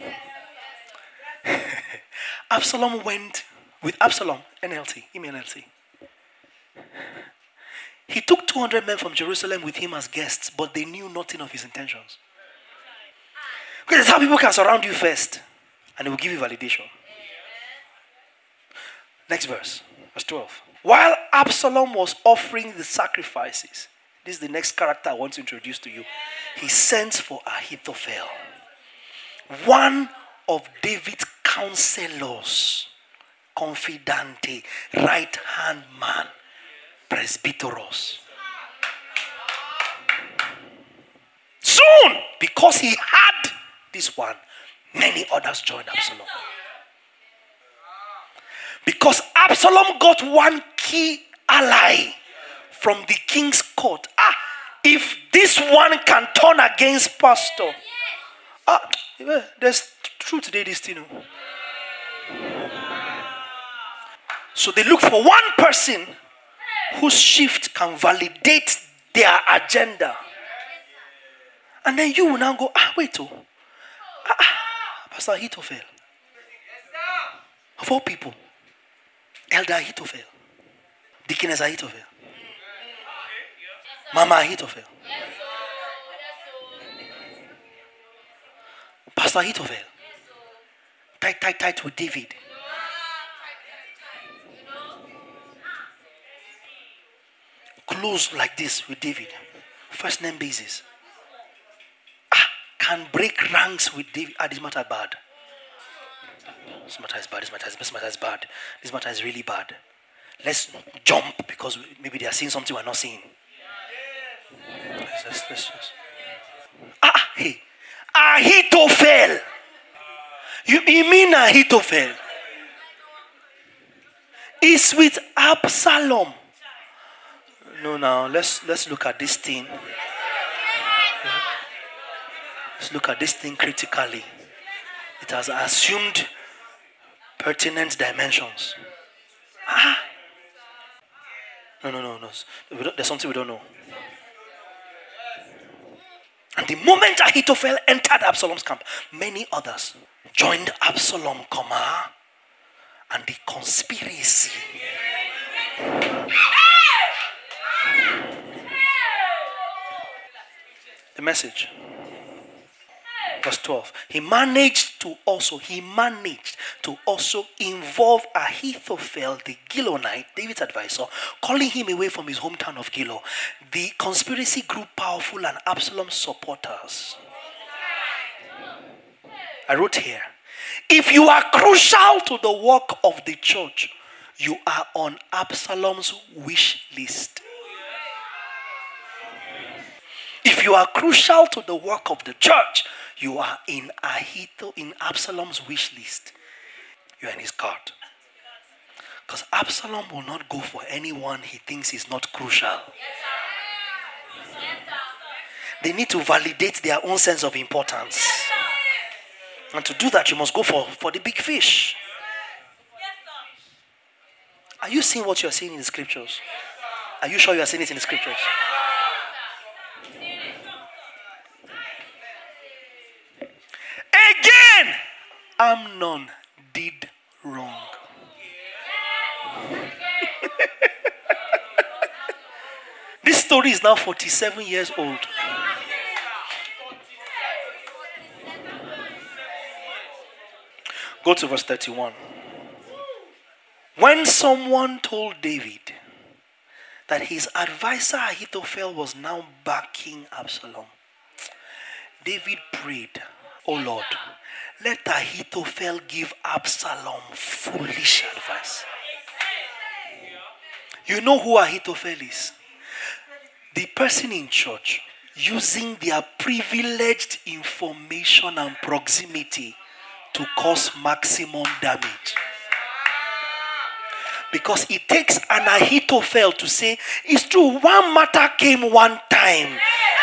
Yes, yes, yes. Absalom went with Absalom, N L T, him N L T. He took two hundred men from Jerusalem with him as guests, but they knew nothing of his intentions. Because that's how people can surround you first, and they will give you validation. Next verse, verse twelve. While Absalom was offering the sacrifices, this is the next character I want to introduce to you. He sends for Ahithophel, one of David's counselors, confidante, right-hand man, presbyteros. Soon, because he had this one, many others joined Absalom. Because Absalom got one key ally from the king's court. Ah, if this one can turn against pastor. Ah, there's truth there, this thing. So they look for one person whose shift can validate their agenda. And then you will now go, ah, wait, oh. Ah, Pastor Ahithophel. Of all people. Elder Ahithophel, Deaconess Ahithophel, Mama Ahithophel, Pastor Ahithophel, tight, tight, tight with David. Close like this with David, first name basis. Ah, can break ranks with David. Ah, this matter bad. This matter is bad, this matter is, this matter is bad, this matter is really bad. Let's jump because maybe they are seeing something we're not seeing. Let's, let's, let's, let's. Ah, hey. Ahithophel. You, you mean Ahithophel? It's with Absalom. No, now, let's, let's look at this thing. Let's look at this thing critically. It has assumed pertinent dimensions. Ah. No, no, no, no. We don't, there's something we don't know. And the moment Ahithophel entered Absalom's camp, many others joined Absalom, comma, and the conspiracy. The message. Verse twelve. He managed to also, he managed to also involve Ahithophel, the Gilonite, David's advisor, calling him away from his hometown of Giloh. The conspiracy grew powerful and Absalom's supporters. I wrote here, if you are crucial to the work of the church, you are on Absalom's wish list. If you are crucial to the work of the church, You are in Ahito, in Absalom's wish list. You are in his card. Because Absalom will not go for anyone he thinks is not crucial. Yes, sir. Yes, sir. They need to validate their own sense of importance. Yes, sir. And to do that, you must go for, for the big fish. Yes, sir. Are you seeing what you are seeing in the scriptures? Yes, are you sure you are seeing it in the scriptures? Yes, again, Amnon did wrong. This story is now forty-seven years old. Go to verse thirty-one. When someone told David that his advisor Ahithophel was now backing Absalom, David prayed, "O Lord, let Ahithophel give Absalom foolish advice." You know who Ahithophel is? The person in church using their privileged information and proximity to cause maximum damage. Because it takes an Ahithophel to say, it's true, one matter came one time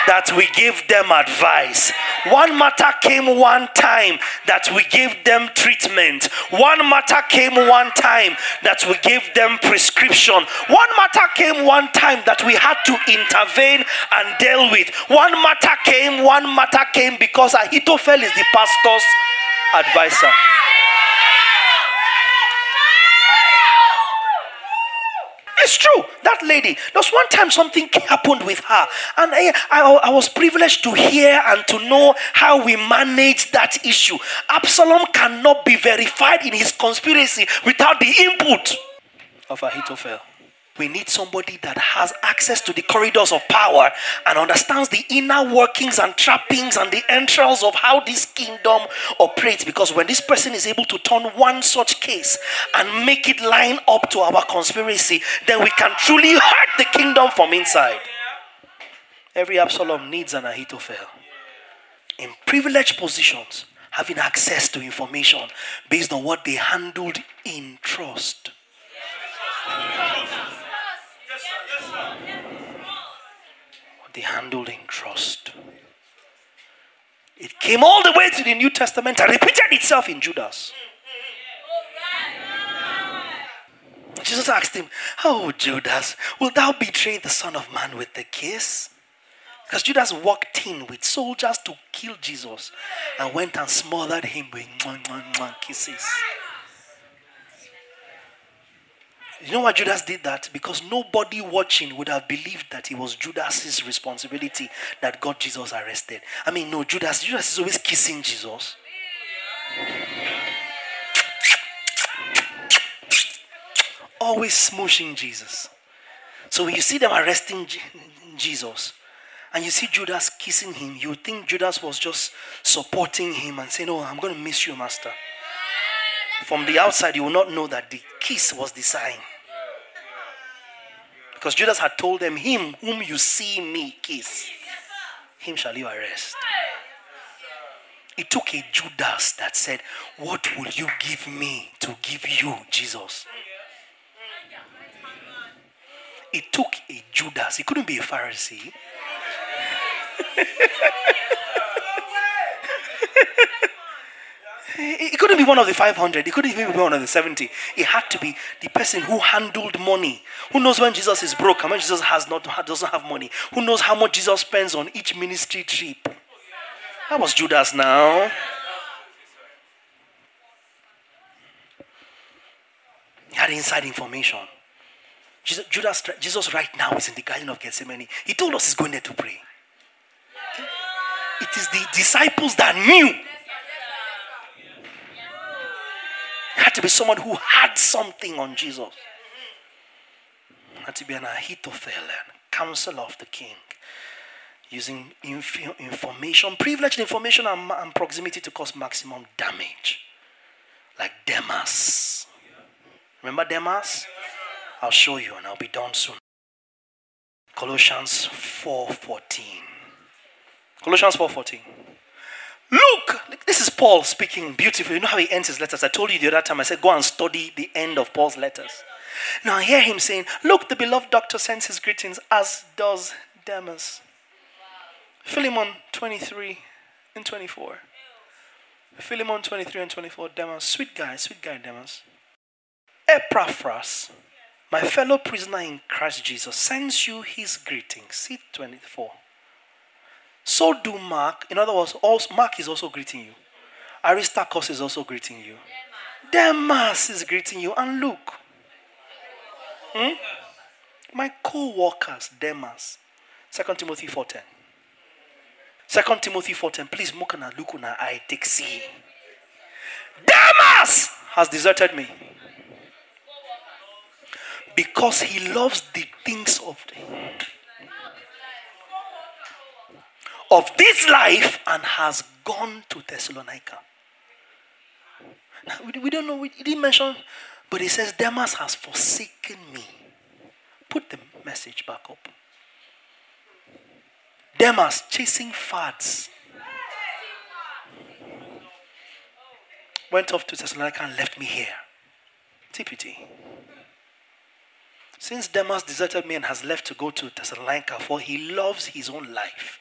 that we gave them advice. One matter came one time that we gave them treatment. One matter came one time that we gave them prescription. One matter came one time that we had to intervene and deal with. One matter came, one matter came because Ahithophel is the pastor's advisor. It's true. That lady. There was one time something happened with her. And I, I, I was privileged to hear and to know how we managed that issue. Absalom cannot be verified in his conspiracy without the input of Ahithophel. We need somebody that has access to the corridors of power and understands the inner workings and trappings and the entrails of how this kingdom operates. Because when this person is able to turn one such case and make it line up to our conspiracy, then we can truly hurt the kingdom from inside. Every Absalom needs an Ahithophel. In privileged positions, having access to information based on what they handled in trust. They handled in trust. It came all the way to the New Testament and repeated itself in Judas. Jesus asked him, "Oh, Judas, wilt thou betray the Son of Man with a kiss?" Because Judas walked in with soldiers to kill Jesus and went and smothered him with mwah, mwah, mwah, kisses. You know why Judas did that? Because nobody watching would have believed that it was Judas' responsibility that got Jesus arrested. I mean, no, Judas, Judas is always kissing Jesus. Always smooshing Jesus. So when you see them arresting Je- Jesus and you see Judas kissing him, you think Judas was just supporting him and saying, "Oh, I'm going to miss you, Master." From the outside, you will not know that the kiss was the sign. Because Judas had told them, "Him whom you see me kiss, him shall you arrest." It took a Judas that said, "What will you give me to give you, Jesus?" It took a Judas. It couldn't be a Pharisee. It couldn't be one of the five hundred. It couldn't even be one of the seventy. It had to be the person who handled money. Who knows when Jesus is broke and when Jesus has not, doesn't have money. Who knows how much Jesus spends on each ministry trip. That was Judas now. He had inside information. Jesus, Judas, Jesus right now is in the Garden of Gethsemane. He told us he's going there to pray. It is the disciples that knew. Had to be someone who had something on Jesus. Had to be an Ahithophel, a counsel of the king, using inf- information, privileged information and, and proximity to cause maximum damage. Like Demas. Remember Demas? I'll show you and I'll be done soon. Colossians four fourteen. Colossians four fourteen. Look, this is Paul speaking beautifully. You know how he ends his letters. I told you the other time, I said, go and study the end of Paul's letters. Now I hear him saying, look, the beloved doctor sends his greetings, as does Demas. Philemon twenty-three and twenty-four. Philemon twenty-three and twenty-four, Demas. Sweet guy, sweet guy, Demas. Epaphras, my fellow prisoner in Christ Jesus, sends you his greetings. See twenty-four. So do Mark. In other words, also, Mark is also greeting you. Aristarchus is also greeting you. Demas is greeting you. And Luke. Hmm? My co-workers, Demas. Second Timothy four ten. Second Timothy four ten. Please, mukana lukuna I take see. Demas has deserted me, because he loves the things of the, of this life, and has gone to Thessalonica. Now, we, we don't know. He didn't mention, but he says Demas has forsaken me. Put the message back up. Demas chasing fads. Went off to Thessalonica and left me here. T P T. Since Demas deserted me and has left to go to Thessalonica, for he loves his own life.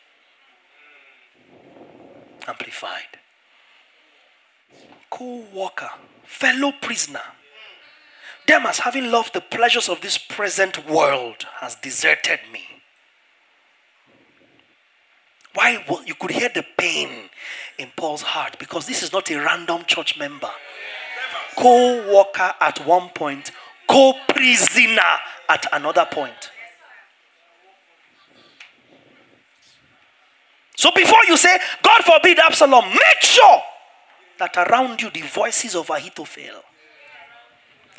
Amplified. Co-worker, fellow prisoner. Demas, having loved the pleasures of this present world, has deserted me. Why? Well, you could hear the pain in Paul's heart, because this is not a random church member. Co-worker at one point, co-prisoner at another point. So before you say, God forbid Absalom, make sure that around you the voices of Ahithophel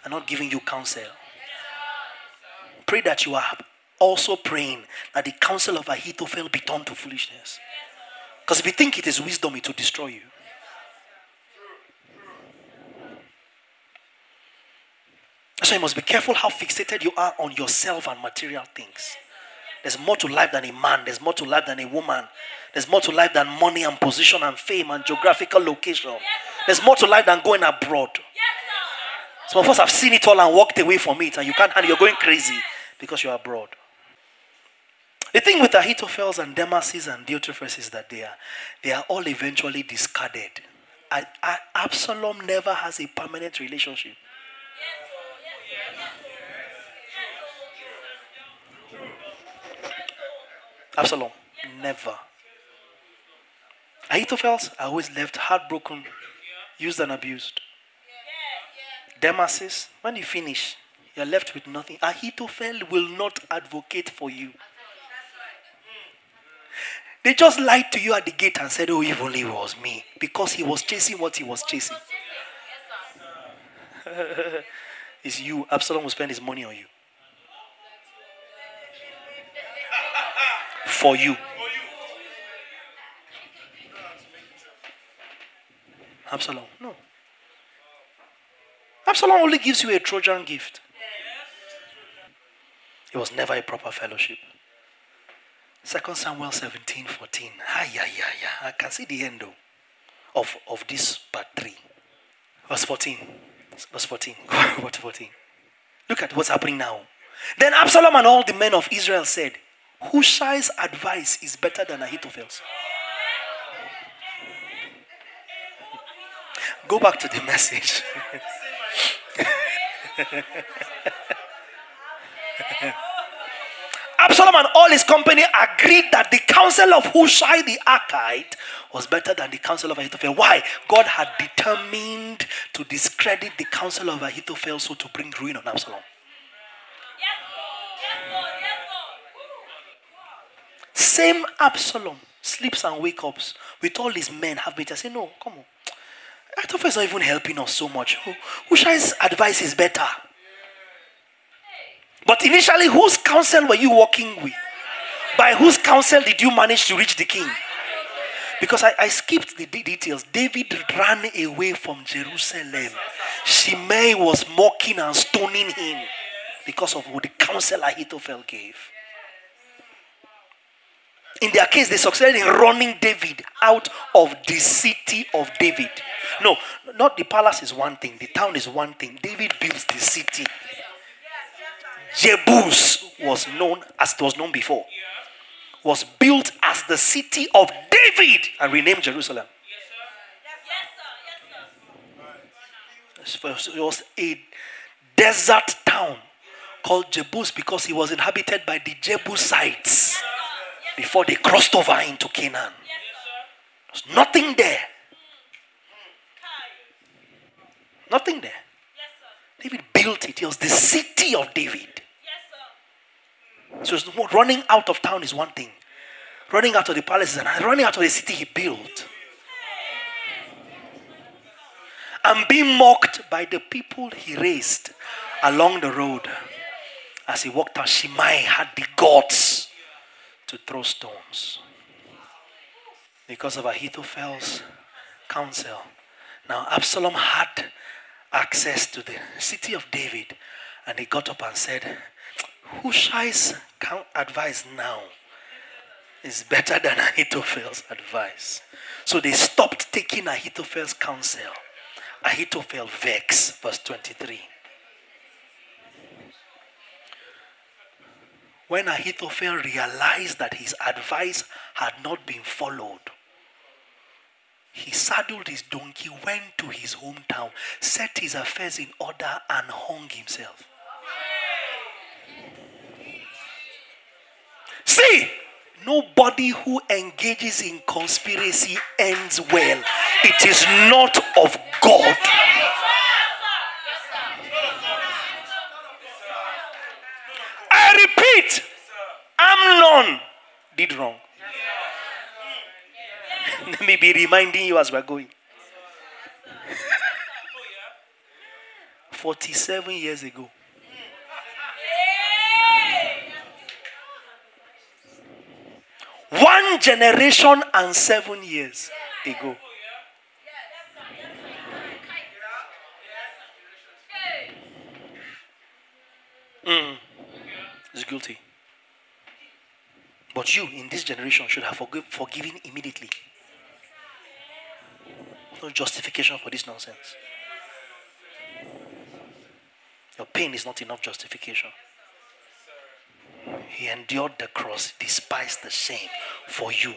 are not giving you counsel. Pray that you are also praying that the counsel of Ahithophel be turned to foolishness. Because if you think it is wisdom, it will destroy you. So you must be careful how fixated you are on yourself and material things. There's more to life than a man. There's more to life than a woman. There's more to life than money and position and fame and geographical location. There's more to life than going abroad. Some of us have seen it all and walked away from it, and you can't handle. You're going crazy because you're abroad. The thing with Ahithophels and Damases and Diotrephes is that they are they are all eventually discarded. I, I, Absalom never has a permanent relationship. Absalom, never. Ahithophels are always left heartbroken, used and abused. Damases, when you finish, you are left with nothing. Ahithophel will not advocate for you. They just lied to you at the gate and said, oh, if only it was me, because he was chasing what he was chasing. It's you. Absalom will spend his money on you. For you. Absalom, no. Absalom only gives you a Trojan gift. It was never a proper fellowship. Second Samuel seventeen fourteen. Ah, yeah, yeah, yeah. I can see the end of, of this part three. Verse fourteen. Verse fourteen. Verse fourteen. Look at what's happening now. Then Absalom and all the men of Israel said, Hushai's advice is better than Ahithophel's. Go back to the message. Absalom and all his company agreed that the counsel of Hushai the Archite was better than the counsel of Ahithophel. Why? God had determined to discredit the counsel of Ahithophel, so to bring ruin on Absalom. Same Absalom sleeps and wakes up with all his men have better. Say, no, come on. Ahithophel is not even helping us so much. Hushai's advice is better. But initially, whose counsel were you working with? By whose counsel did you manage to reach the king? Because I, I skipped the details. David ran away from Jerusalem. Shimei was mocking and stoning him because of what the counsel Ahithophel gave. In their case, they succeeded in running David out of the city of David. No, not the palace is one thing. The town is one thing. David builds the city. Jebus was known as it was known before. Was built as the city of David and renamed Jerusalem. It was a desert town called Jebus because it was inhabited by the Jebusites before they crossed over into Canaan. There's nothing there. Nothing there. David built it. It was the city of David. So running out of town is one thing. Running out of the palaces and running out of the city he built. And being mocked by the people he raised along the road. As he walked out, Shimei had the guts to throw stones. Because of Ahithophel's counsel. Now Absalom had access to the city of David. And he got up and said, Hushai's advice now is better than Ahithophel's advice. So they stopped taking Ahithophel's counsel. Ahithophel vexed, verse twenty-three. When Ahithophel realized that his advice had not been followed, he saddled his donkey, went to his hometown, set his affairs in order, and hung himself. See, nobody who engages in conspiracy ends well. It is not of God. I repeat, Amnon did wrong. Let me be reminding you as we're going. forty-seven years ago. One generation and seven years ago. Mm. He's guilty. But you in this generation should have forgive, forgiven immediately. No justification for this nonsense. Your pain is not enough justification. He endured the cross, despised the shame for you.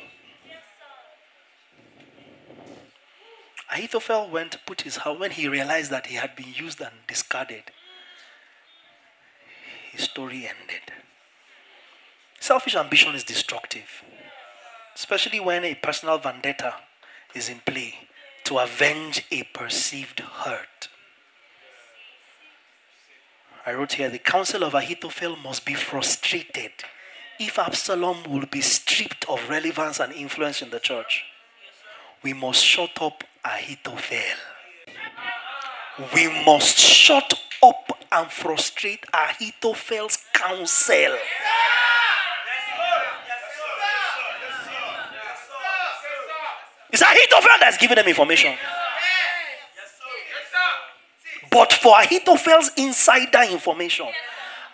Ahithophel went to put his house. When he realized that he had been used and discarded, his story ended. Selfish ambition is destructive, especially when a personal vendetta is in play to avenge a perceived hurt. I wrote here, the counsel of Ahithophel must be frustrated if Absalom will be stripped of relevance and influence in the church. We must shut up Ahithophel. We must shut up and frustrate Ahithophel's counsel. It's Ahithophel that's giving them information. But for Ahithophel's insider information,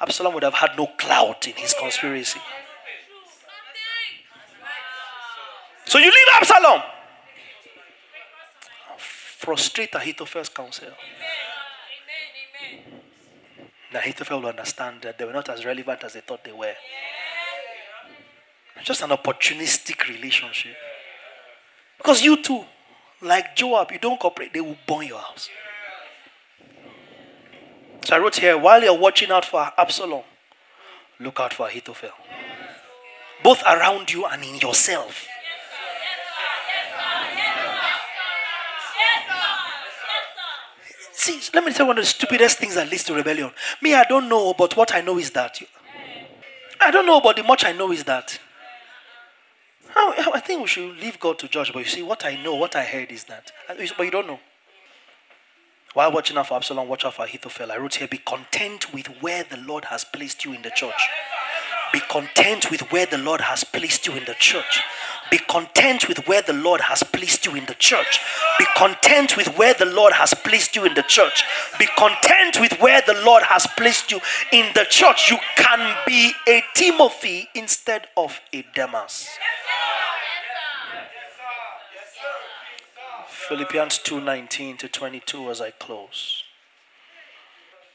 Absalom would have had no clout in his conspiracy. So you leave Absalom. Frustrate Ahithophel's counsel. And Ahithophel will understand that they were not as relevant as they thought they were. Just an opportunistic relationship. Because you too, like Joab, you don't cooperate, they will burn your house. So I wrote here, while you're watching out for Absalom, look out for Ahithophel. Both around you and in yourself. See, let me tell you one of the stupidest things that leads to rebellion. Me, I don't know, but what I know is that. I don't know, but the much I know is that. I think we should leave God to judge. But you see, what I know, what I heard is that. But you don't know. While watching out for Absalom, watch out for Ahithophel. I wrote here, be content with where the Lord has placed you in the church. Be content with where the Lord has placed you in the church. Be content with where the Lord has placed you in the church. Be content with where the Lord has placed you in the church. Be content with where the Lord has placed you in the church. You can be a Timothy instead of a Demas. Philippians two nineteen to twenty-two as I close.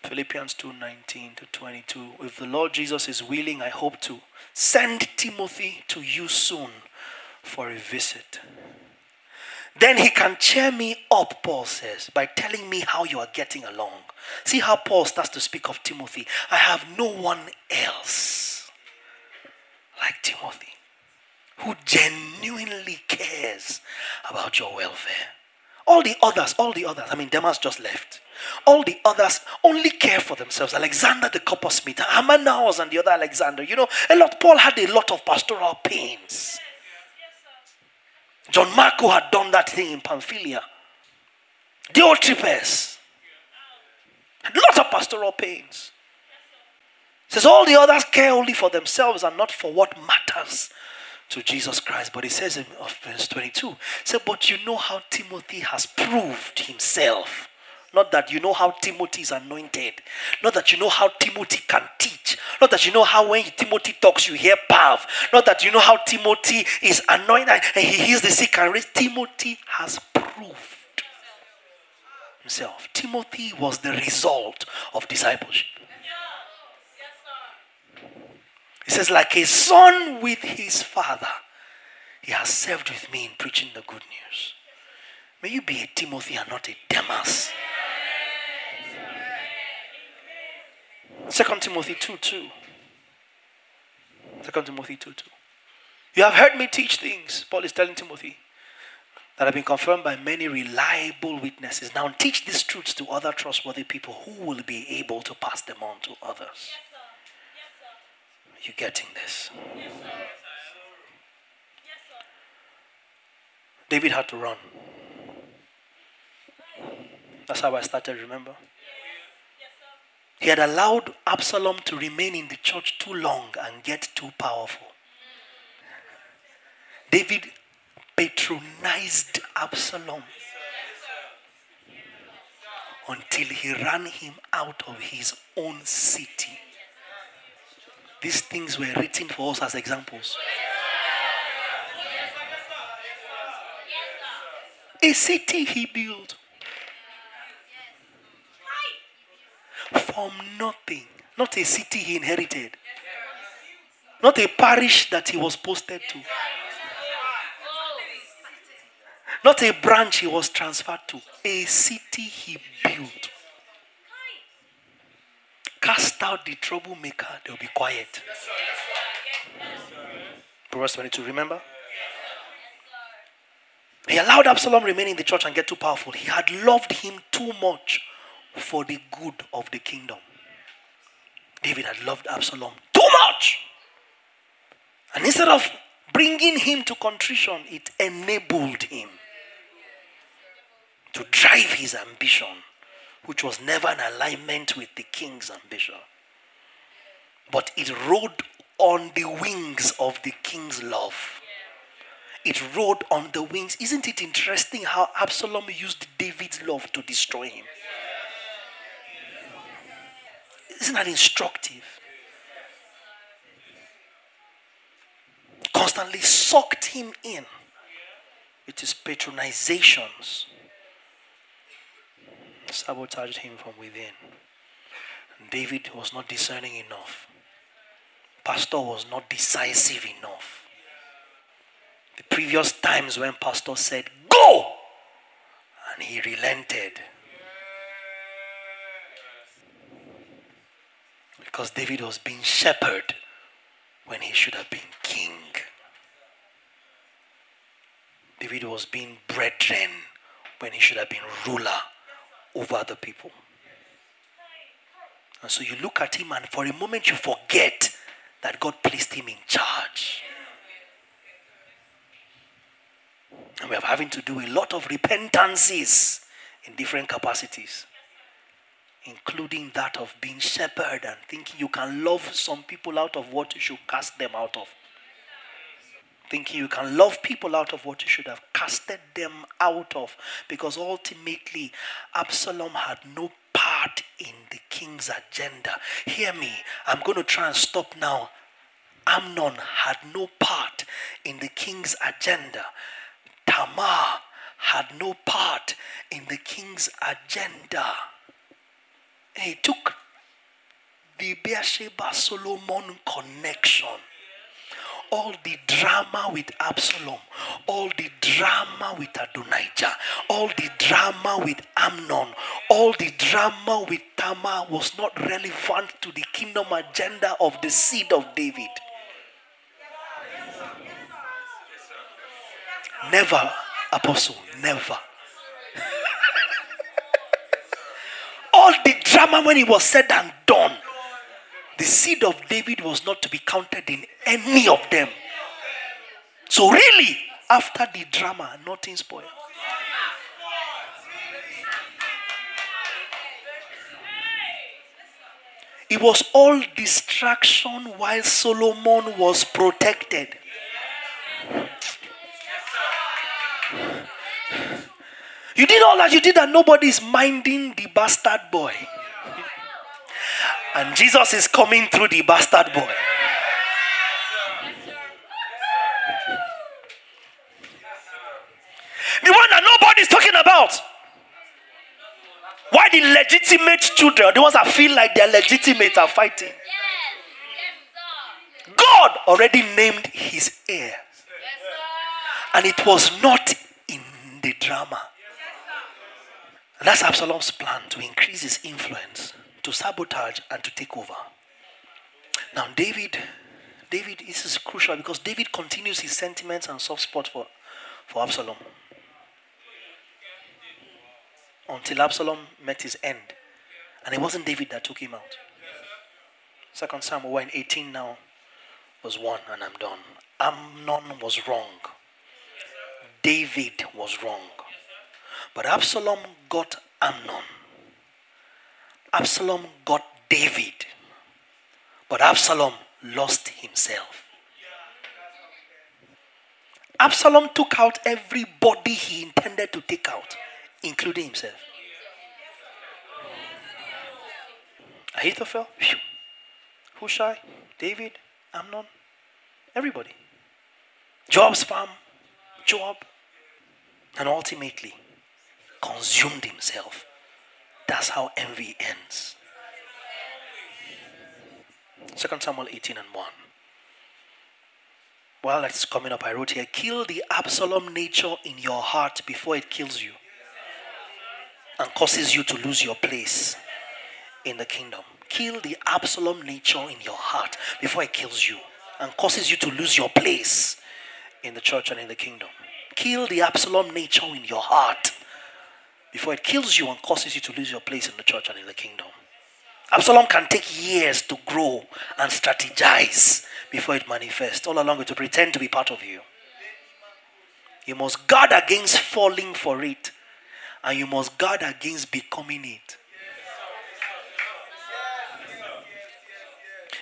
Philippians two nineteen to twenty-two. If the Lord Jesus is willing, I hope to send Timothy to you soon for a visit. Then he can cheer me up, Paul says, by telling me how you are getting along. See how Paul starts to speak of Timothy. I have no one else like Timothy, who genuinely cares about your welfare. All the others, all the others, I mean, Demas just left. All the others only care for themselves. Alexander the coppersmith, Hermanaus and the other Alexander. You know, a lot. Paul had a lot of pastoral pains. John Marco had done that thing in Pamphylia. Diotrephes had lots of pastoral pains. It says all the others care only for themselves and not for what matters to Jesus Christ. But he says in verse twenty-two, he said, but you know how Timothy has proved himself. Not that you know how Timothy is anointed. Not that you know how Timothy can teach. Not that you know how when Timothy talks you hear pav. Not that you know how Timothy is anointed and he heals the sick and raise. Timothy has proved himself. Timothy was the result of discipleship. He says, like a son with his father, he has served with me in preaching the good news. May you be a Timothy and not a Demas. Second Timothy two two. Second Timothy two two. You have heard me teach things, Paul is telling Timothy, that have been confirmed by many reliable witnesses. Now teach these truths to other trustworthy people who will be able to pass them on to others. Are you getting this? Yes, sir. Yes, sir. David had to run. That's how I started, remember? He had allowed Absalom to remain in the church too long and get too powerful. David patronized Absalom until he ran him out of his own city. These things were written for us as examples. A city he built from nothing. Not a city he inherited. Not a parish that he was posted to. Not a branch he was transferred to. A city he built. Cast out the troublemaker, they'll be quiet. Proverbs twenty-two, remember? He allowed Absalom remain in the church and get too powerful. He had loved him too much for the good of the kingdom. David had loved Absalom too much. And instead of bringing him to contrition, it enabled him to drive his ambition, which was never in alignment with the king's ambition. But it rode on the wings of the king's love. It rode on the wings. Isn't it interesting how Absalom used David's love to destroy him? Isn't that instructive? Constantly sucked him in with his patronizations. Sabotaged him from within. And David was not discerning enough. Pastor was not decisive enough. The previous times when pastor said, go! And he relented. Because David was being shepherd when he should have been king. David was being brethren when he should have been ruler over other people. And so you look at him and for a moment you forget that God placed him in charge. And we are having to do a lot of repentances in different capacities including that of being shepherd and thinking you can love some people out of what you should cast them out of. Thinking you can love people out of what you should have casted them out of. Because ultimately, Absalom had no part in the king's agenda. Hear me, I'm going to try and stop now. Amnon had no part in the king's agenda. Tamar had no part in the king's agenda. He took the Beersheba-Solomon connection. All the drama with Absalom, all the drama with Adonijah, all the drama with Amnon, all the drama with Tamar was not relevant to the kingdom agenda of the seed of David. Never, apostle, never. All the drama when it was said and done, the seed of David was not to be counted in any of them. So really, after the drama, nothing spoiled. It was all distraction while Solomon was protected. You did all that you did and nobody's minding the bastard boy. And Jesus is coming through the bastard boy. The one that nobody's talking about. Why the legitimate children, the ones that feel like they're legitimate, are fighting? God already named his heir. And it was not in the drama. And that's Absalom's plan to increase his influence, to sabotage and to take over. Now David, David, this is crucial because David continues his sentiments and soft spot for, for Absalom. Until Absalom met his end. And it wasn't David that took him out. Second Samuel, we're in eighteen now, was one, and I'm done. Amnon was wrong. David was wrong. But Absalom got Amnon. Absalom got David, but Absalom lost himself. Absalom took out everybody he intended to take out, including himself. Ahithophel, Hushai, David, Amnon, everybody. Joab's farm, Joab, and ultimately consumed himself. That's how envy ends. Second Samuel eighteen and one. While that's coming up, I wrote here, kill the Absalom nature in your heart before it kills you and causes you to lose your place in the kingdom. Kill the Absalom nature in your heart before it kills you and causes you to lose your place in the church and in the kingdom. Kill the Absalom nature in your heart before it kills you and causes you to lose your place in the church and in the kingdom. Absalom can take years to grow and strategize before it manifests. All along it will pretend to be part of you. You must guard against falling for it. And you must guard against becoming it.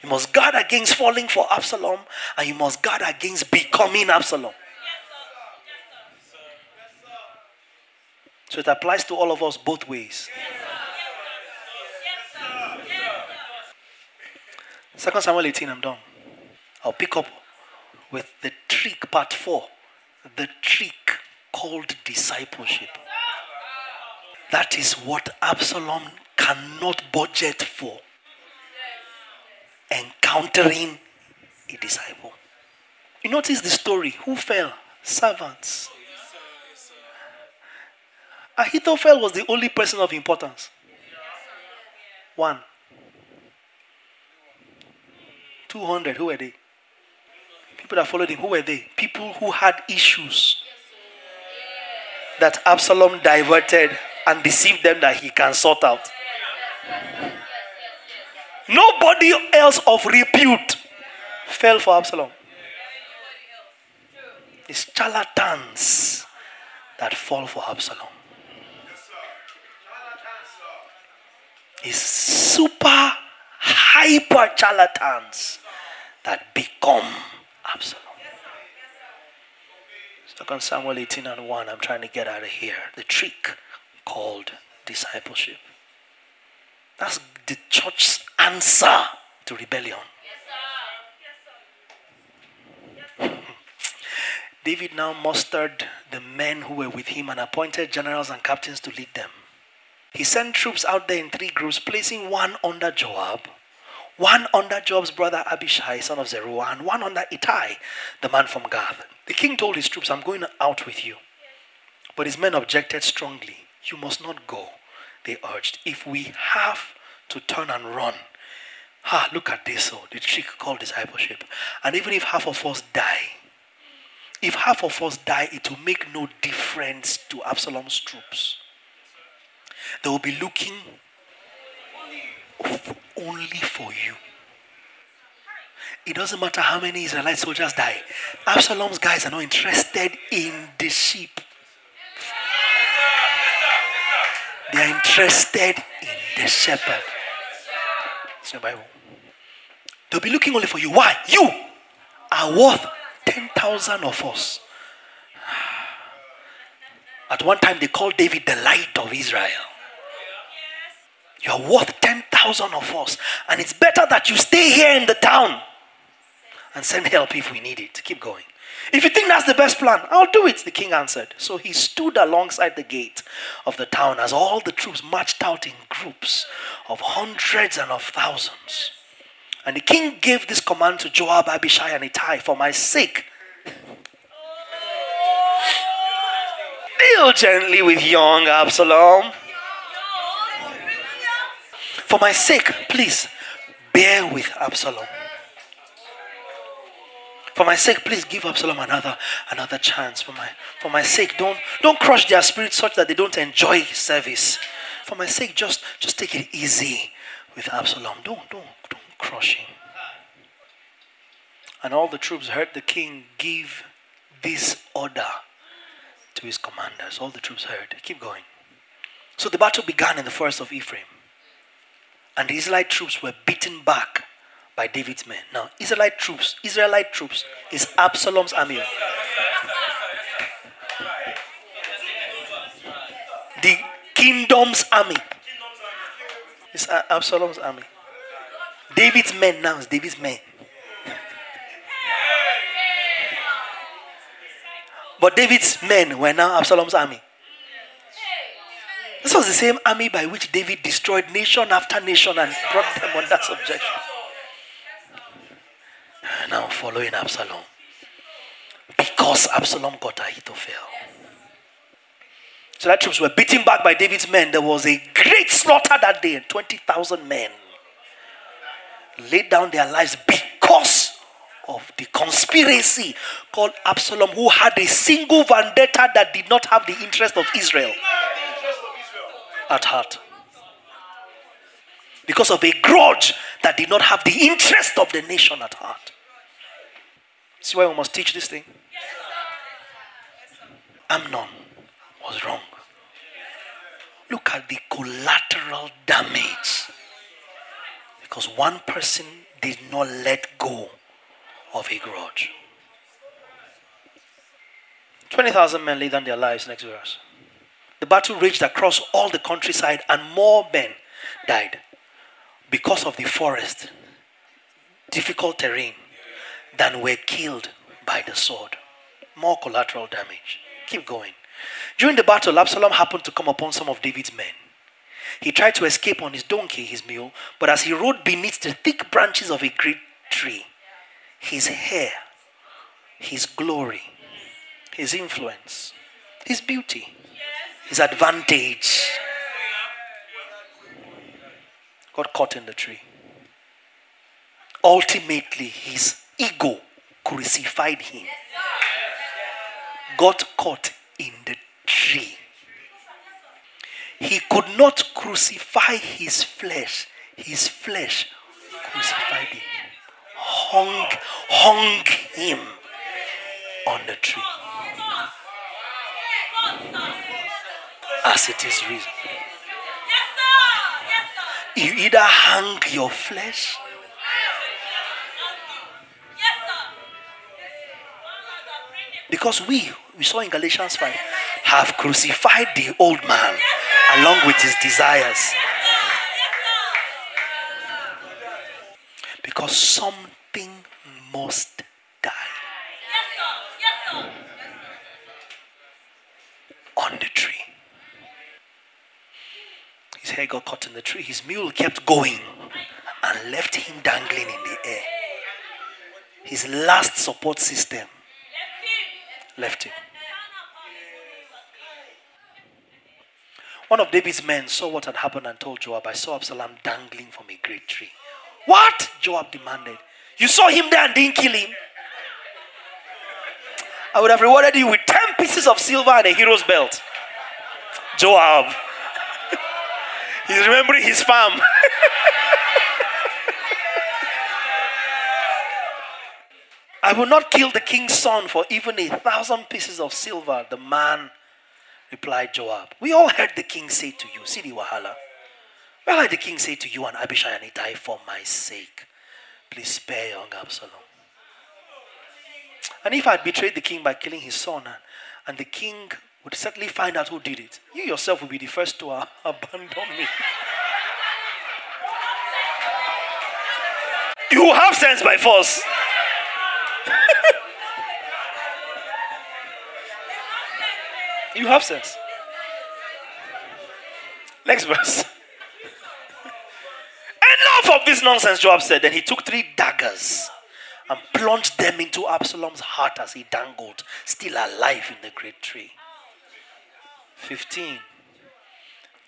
You must guard against falling for Absalom. And you must guard against becoming Absalom. So it applies to all of us both ways. Second Samuel eighteen, I'm done. I'll pick up with the trick, part four. The trick called discipleship. That is what Absalom cannot budget for. Encountering a disciple. You notice the story. Who fell? Servants. Ahithophel was the only person of importance. One. Two hundred, who were they? People that followed him, who were they? People who had issues that Absalom diverted and deceived them that he can sort out. Nobody else of repute fell for Absalom. It's charlatans that fall for Absalom. is super hyper charlatans that become Absalom. Look on Samuel eighteen and one. I'm trying to get out of here. The trick called discipleship. That's the church's answer to rebellion. Yes, sir. Yes, sir. Yes, sir. David now mustered the men who were with him and appointed generals and captains to lead them. He sent troops out there in three groups, placing one under Joab, one under Joab's brother Abishai, son of Zeruiah, and one under Ittai, the man from Gath. The king told his troops, I'm going out with you. But his men objected strongly. You must not go, they urged. If we have to turn and run. Ha, look at this, oh, the trick called discipleship. And even if half of us die, if half of us die, it will make no difference to Absalom's troops. They will be looking only for you. It doesn't matter how many Israelite soldiers die. Absalom's guys are not interested in the sheep. They are interested in the shepherd. It's in the Bible. They'll be looking only for you. Why? You are worth ten thousand of us. At one time they called David the light of Israel. You are worth ten thousand of us. And it's better that you stay here in the town and send help if we need it. Keep going. If you think that's the best plan, I'll do it, the king answered. So he stood alongside the gate of the town as all the troops marched out in groups of hundreds and of thousands. And the king gave this command to Joab, Abishai, and Ittai, for my sake, deal gently with young Absalom. For my sake, please, bear with Absalom. For my sake, please give Absalom another another chance. For my for my sake, don't don't crush their spirit such that they don't enjoy service. For my sake, just just take it easy with Absalom. Don't don't don't crush him. And all the troops heard the king give this order to his commanders. All the troops heard. Keep going. So the battle began in the forest of Ephraim, and the Israelite troops were beaten back by David's men. Now, Israelite troops, Israelite troops is Absalom's army. The kingdom's army. It's Absalom's army. David's men now is David's men. But David's men were now Absalom's army. This was the same army by which David destroyed nation after nation and brought them under subjection. Now following Absalom. Because Absalom got Ahithophel. So that troops were beaten back by David's men. There was a great slaughter that day. twenty thousand men laid down their lives because of the conspiracy called Absalom, who had a single vendetta that did not have the interest of Israel at heart. Because of a grudge that did not have the interest of the nation at heart. See why we must teach this thing? Amnon was wrong. Look at the collateral damage. Because one person did not let go of a grudge. twenty thousand men laid down their lives, next verse. The battle raged across all the countryside, and more men died because of the forest, difficult terrain, than were killed by the sword. More collateral damage. Keep going. During the battle, Absalom happened to come upon some of David's men. He tried to escape on his donkey, his mule, but as he rode beneath the thick branches of a great tree, his hair, his glory, his influence, his beauty, his advantage, got caught in the tree. Ultimately, his ego crucified him. Got caught in the tree. He could not crucify his flesh. His flesh crucified him. Hung, hung him on the tree. As it is reason. you either hang your flesh because we, we saw in Galatians five, have crucified the old man along with his desires. Because something must die. On the tree. His hair got caught in the tree. His mule kept going and left him dangling in the air. His last support system left him. One of David's men saw what had happened and told Joab, "I saw Absalom dangling from a great tree." "What?" Joab demanded. "You saw him there and didn't kill him? I would have rewarded you with ten pieces of silver and a hero's belt." Joab. He's remembering his farm. "I will not kill the king's son for even a thousand pieces of silver," the man replied, Joab. "We all heard the king say to you," see the wahala. "Well, like the king say to you and Abishai and Ittai for my sake. Please spare young Absalom. And if I had betrayed the king by killing his son, and the king would certainly find out who did it, you yourself would be the first to uh, abandon me." You have sense by force. You have sense. Next verse. "Enough of this nonsense," Joab said. Then he took three daggers and plunged them into Absalom's heart as he dangled, still alive, in the great tree. fifteen.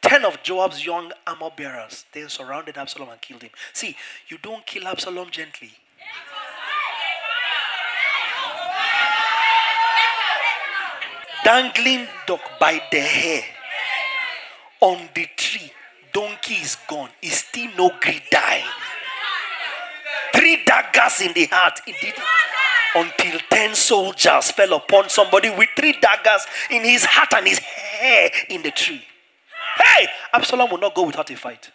Ten of Joab's young armor bearers then surrounded Absalom and killed him. See, you don't kill Absalom gently. Dangling dog by the hair on the tree. Donkey is gone. Is still no gridiron. Three daggers in the heart. It did, until ten soldiers fell upon somebody with three daggers in his heart and his hair in the tree. Hey, Absalom will not go without a fight.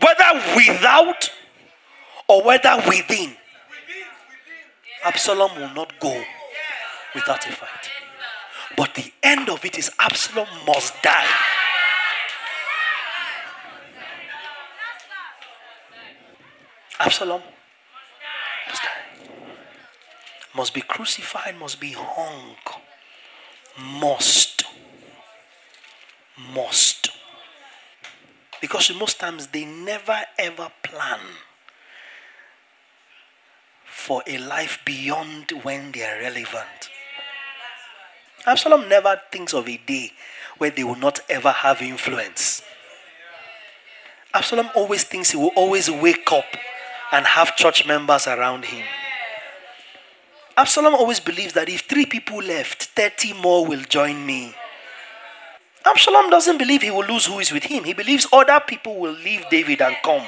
Whether without or whether within, Absalom will not go without a fight. But the end of it is Absalom must die. Absalom must die. Must be crucified, must be hung. Must. Must. Because most times they never ever plan for a life beyond when they are relevant. Absalom never thinks of a day where they will not ever have influence. Absalom always thinks he will always wake up and have church members around him. Absalom always believes that if three people left, thirty more will join me. Absalom doesn't believe he will lose who is with him. He believes other people will leave David and come.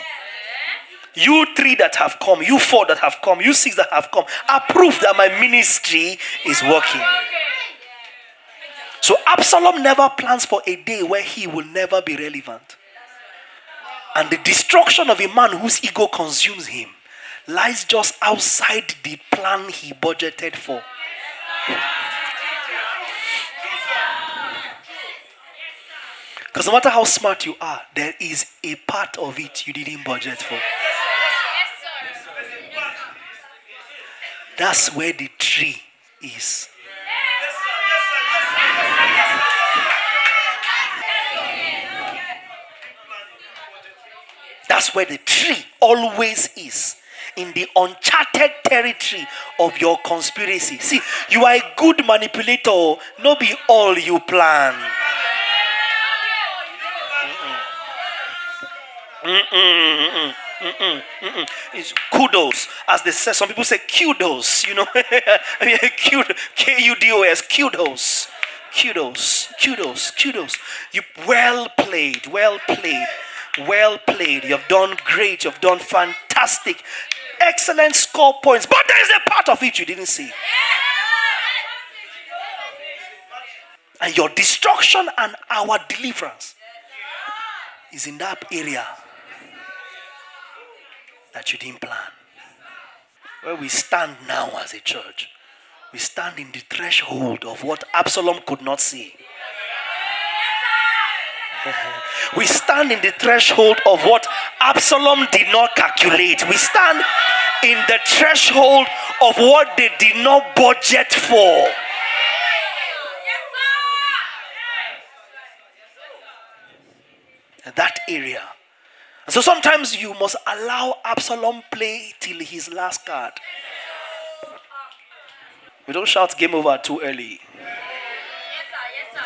You three that have come, you four that have come, you six that have come, are proof that my ministry is working. So Absalom never plans for a day where he will never be relevant. And the destruction of a man whose ego consumes him lies just outside the plan he budgeted for. Because no matter how smart you are, there is a part of it you didn't budget for. That's where the tree is. That's where the tree always is. In the uncharted territory of your conspiracy. See, you are a good manipulator. No be all you plan. Mm-mm, mm-mm, mm-mm, mm-mm. It's kudos, as they say. Some people say kudos, you know. I mean, K U D O S, kudos, kudos, kudos, kudos. You well played, well played, well played. You've done great. You've done fantastic, excellent score points. But there is a part of it you didn't see. And your destruction and our deliverance is in that area that you didn't plan. Where we stand now as a church, we stand in the threshold of what Absalom could not see. We stand in the threshold of what Absalom did not calculate. We stand in the threshold of what they did not budget for. That area. So sometimes you must allow Absalom play till his last card. We don't shout game over too early.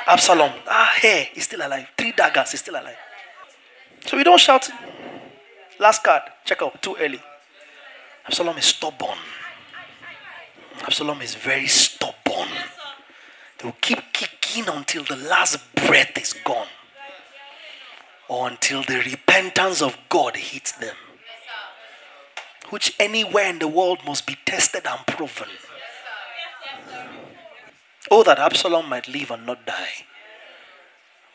Absalom, ah, hey, he's still alive. Three daggers, he's still alive. So we don't shout, last card, check out, too early. Absalom is stubborn. Absalom is very stubborn. They will keep kicking until the last breath is gone. Or until the repentance of God hits them. Which anywhere in the world must be tested and proven. Oh, that Absalom might live and not die.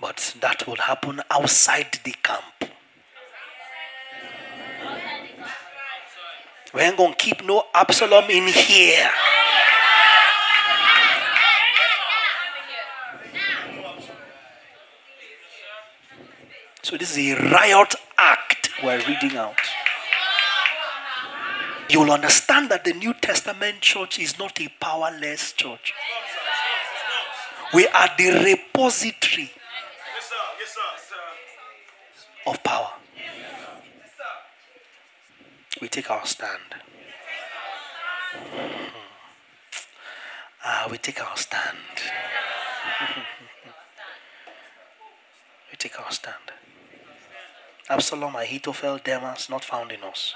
But that would happen outside the camp. We ain't going to keep no Absalom in here. So this is a riot act we're reading out. You'll understand that the New Testament church is not a powerless church. We are the repository of power. We take our stand. Ah, we take our stand. We take our stand. Absalom, Ahithophel, Demas, not found in us.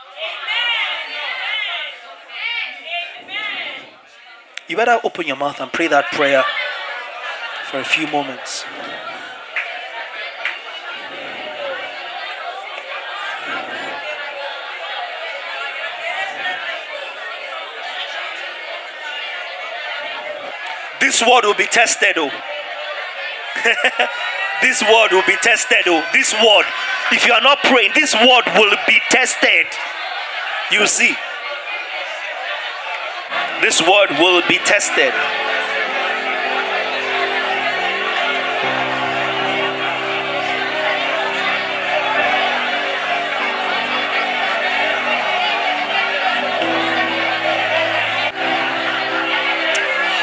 You better open your mouth and pray that prayer for a few moments. This word will be tested, oh. This word will be tested, oh. This word, if you are not praying, this word will be tested. You see, this word will be tested.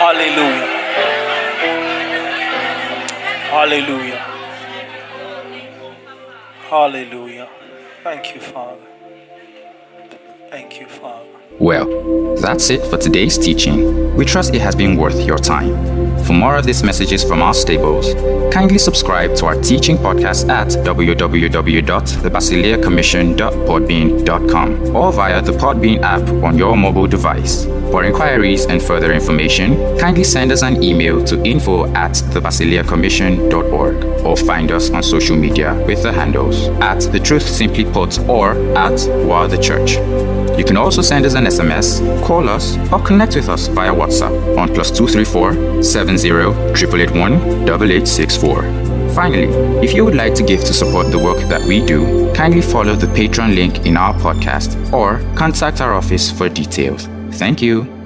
Hallelujah. Hallelujah. Hallelujah. Thank you, Father. Thank you, Father. Well, that's it for today's teaching. We trust it has been worth your time. For more of these messages from our stables, kindly subscribe to our teaching podcast at w w w dot the basileia commission dot podbean dot com or via the Podbean app on your mobile device. For inquiries and further information, kindly send us an email to info at the basileia commission dot org or find us on social media with the handles at The Truth Simply Put or at Wa The Church. You can also send us an S M S, call us, or connect with us via WhatsApp on plus two three four seven zero eight eight one eight eight six four. Finally, if you would like to give to support the work that we do, kindly follow the Patreon link in our podcast or contact our office for details. Thank you.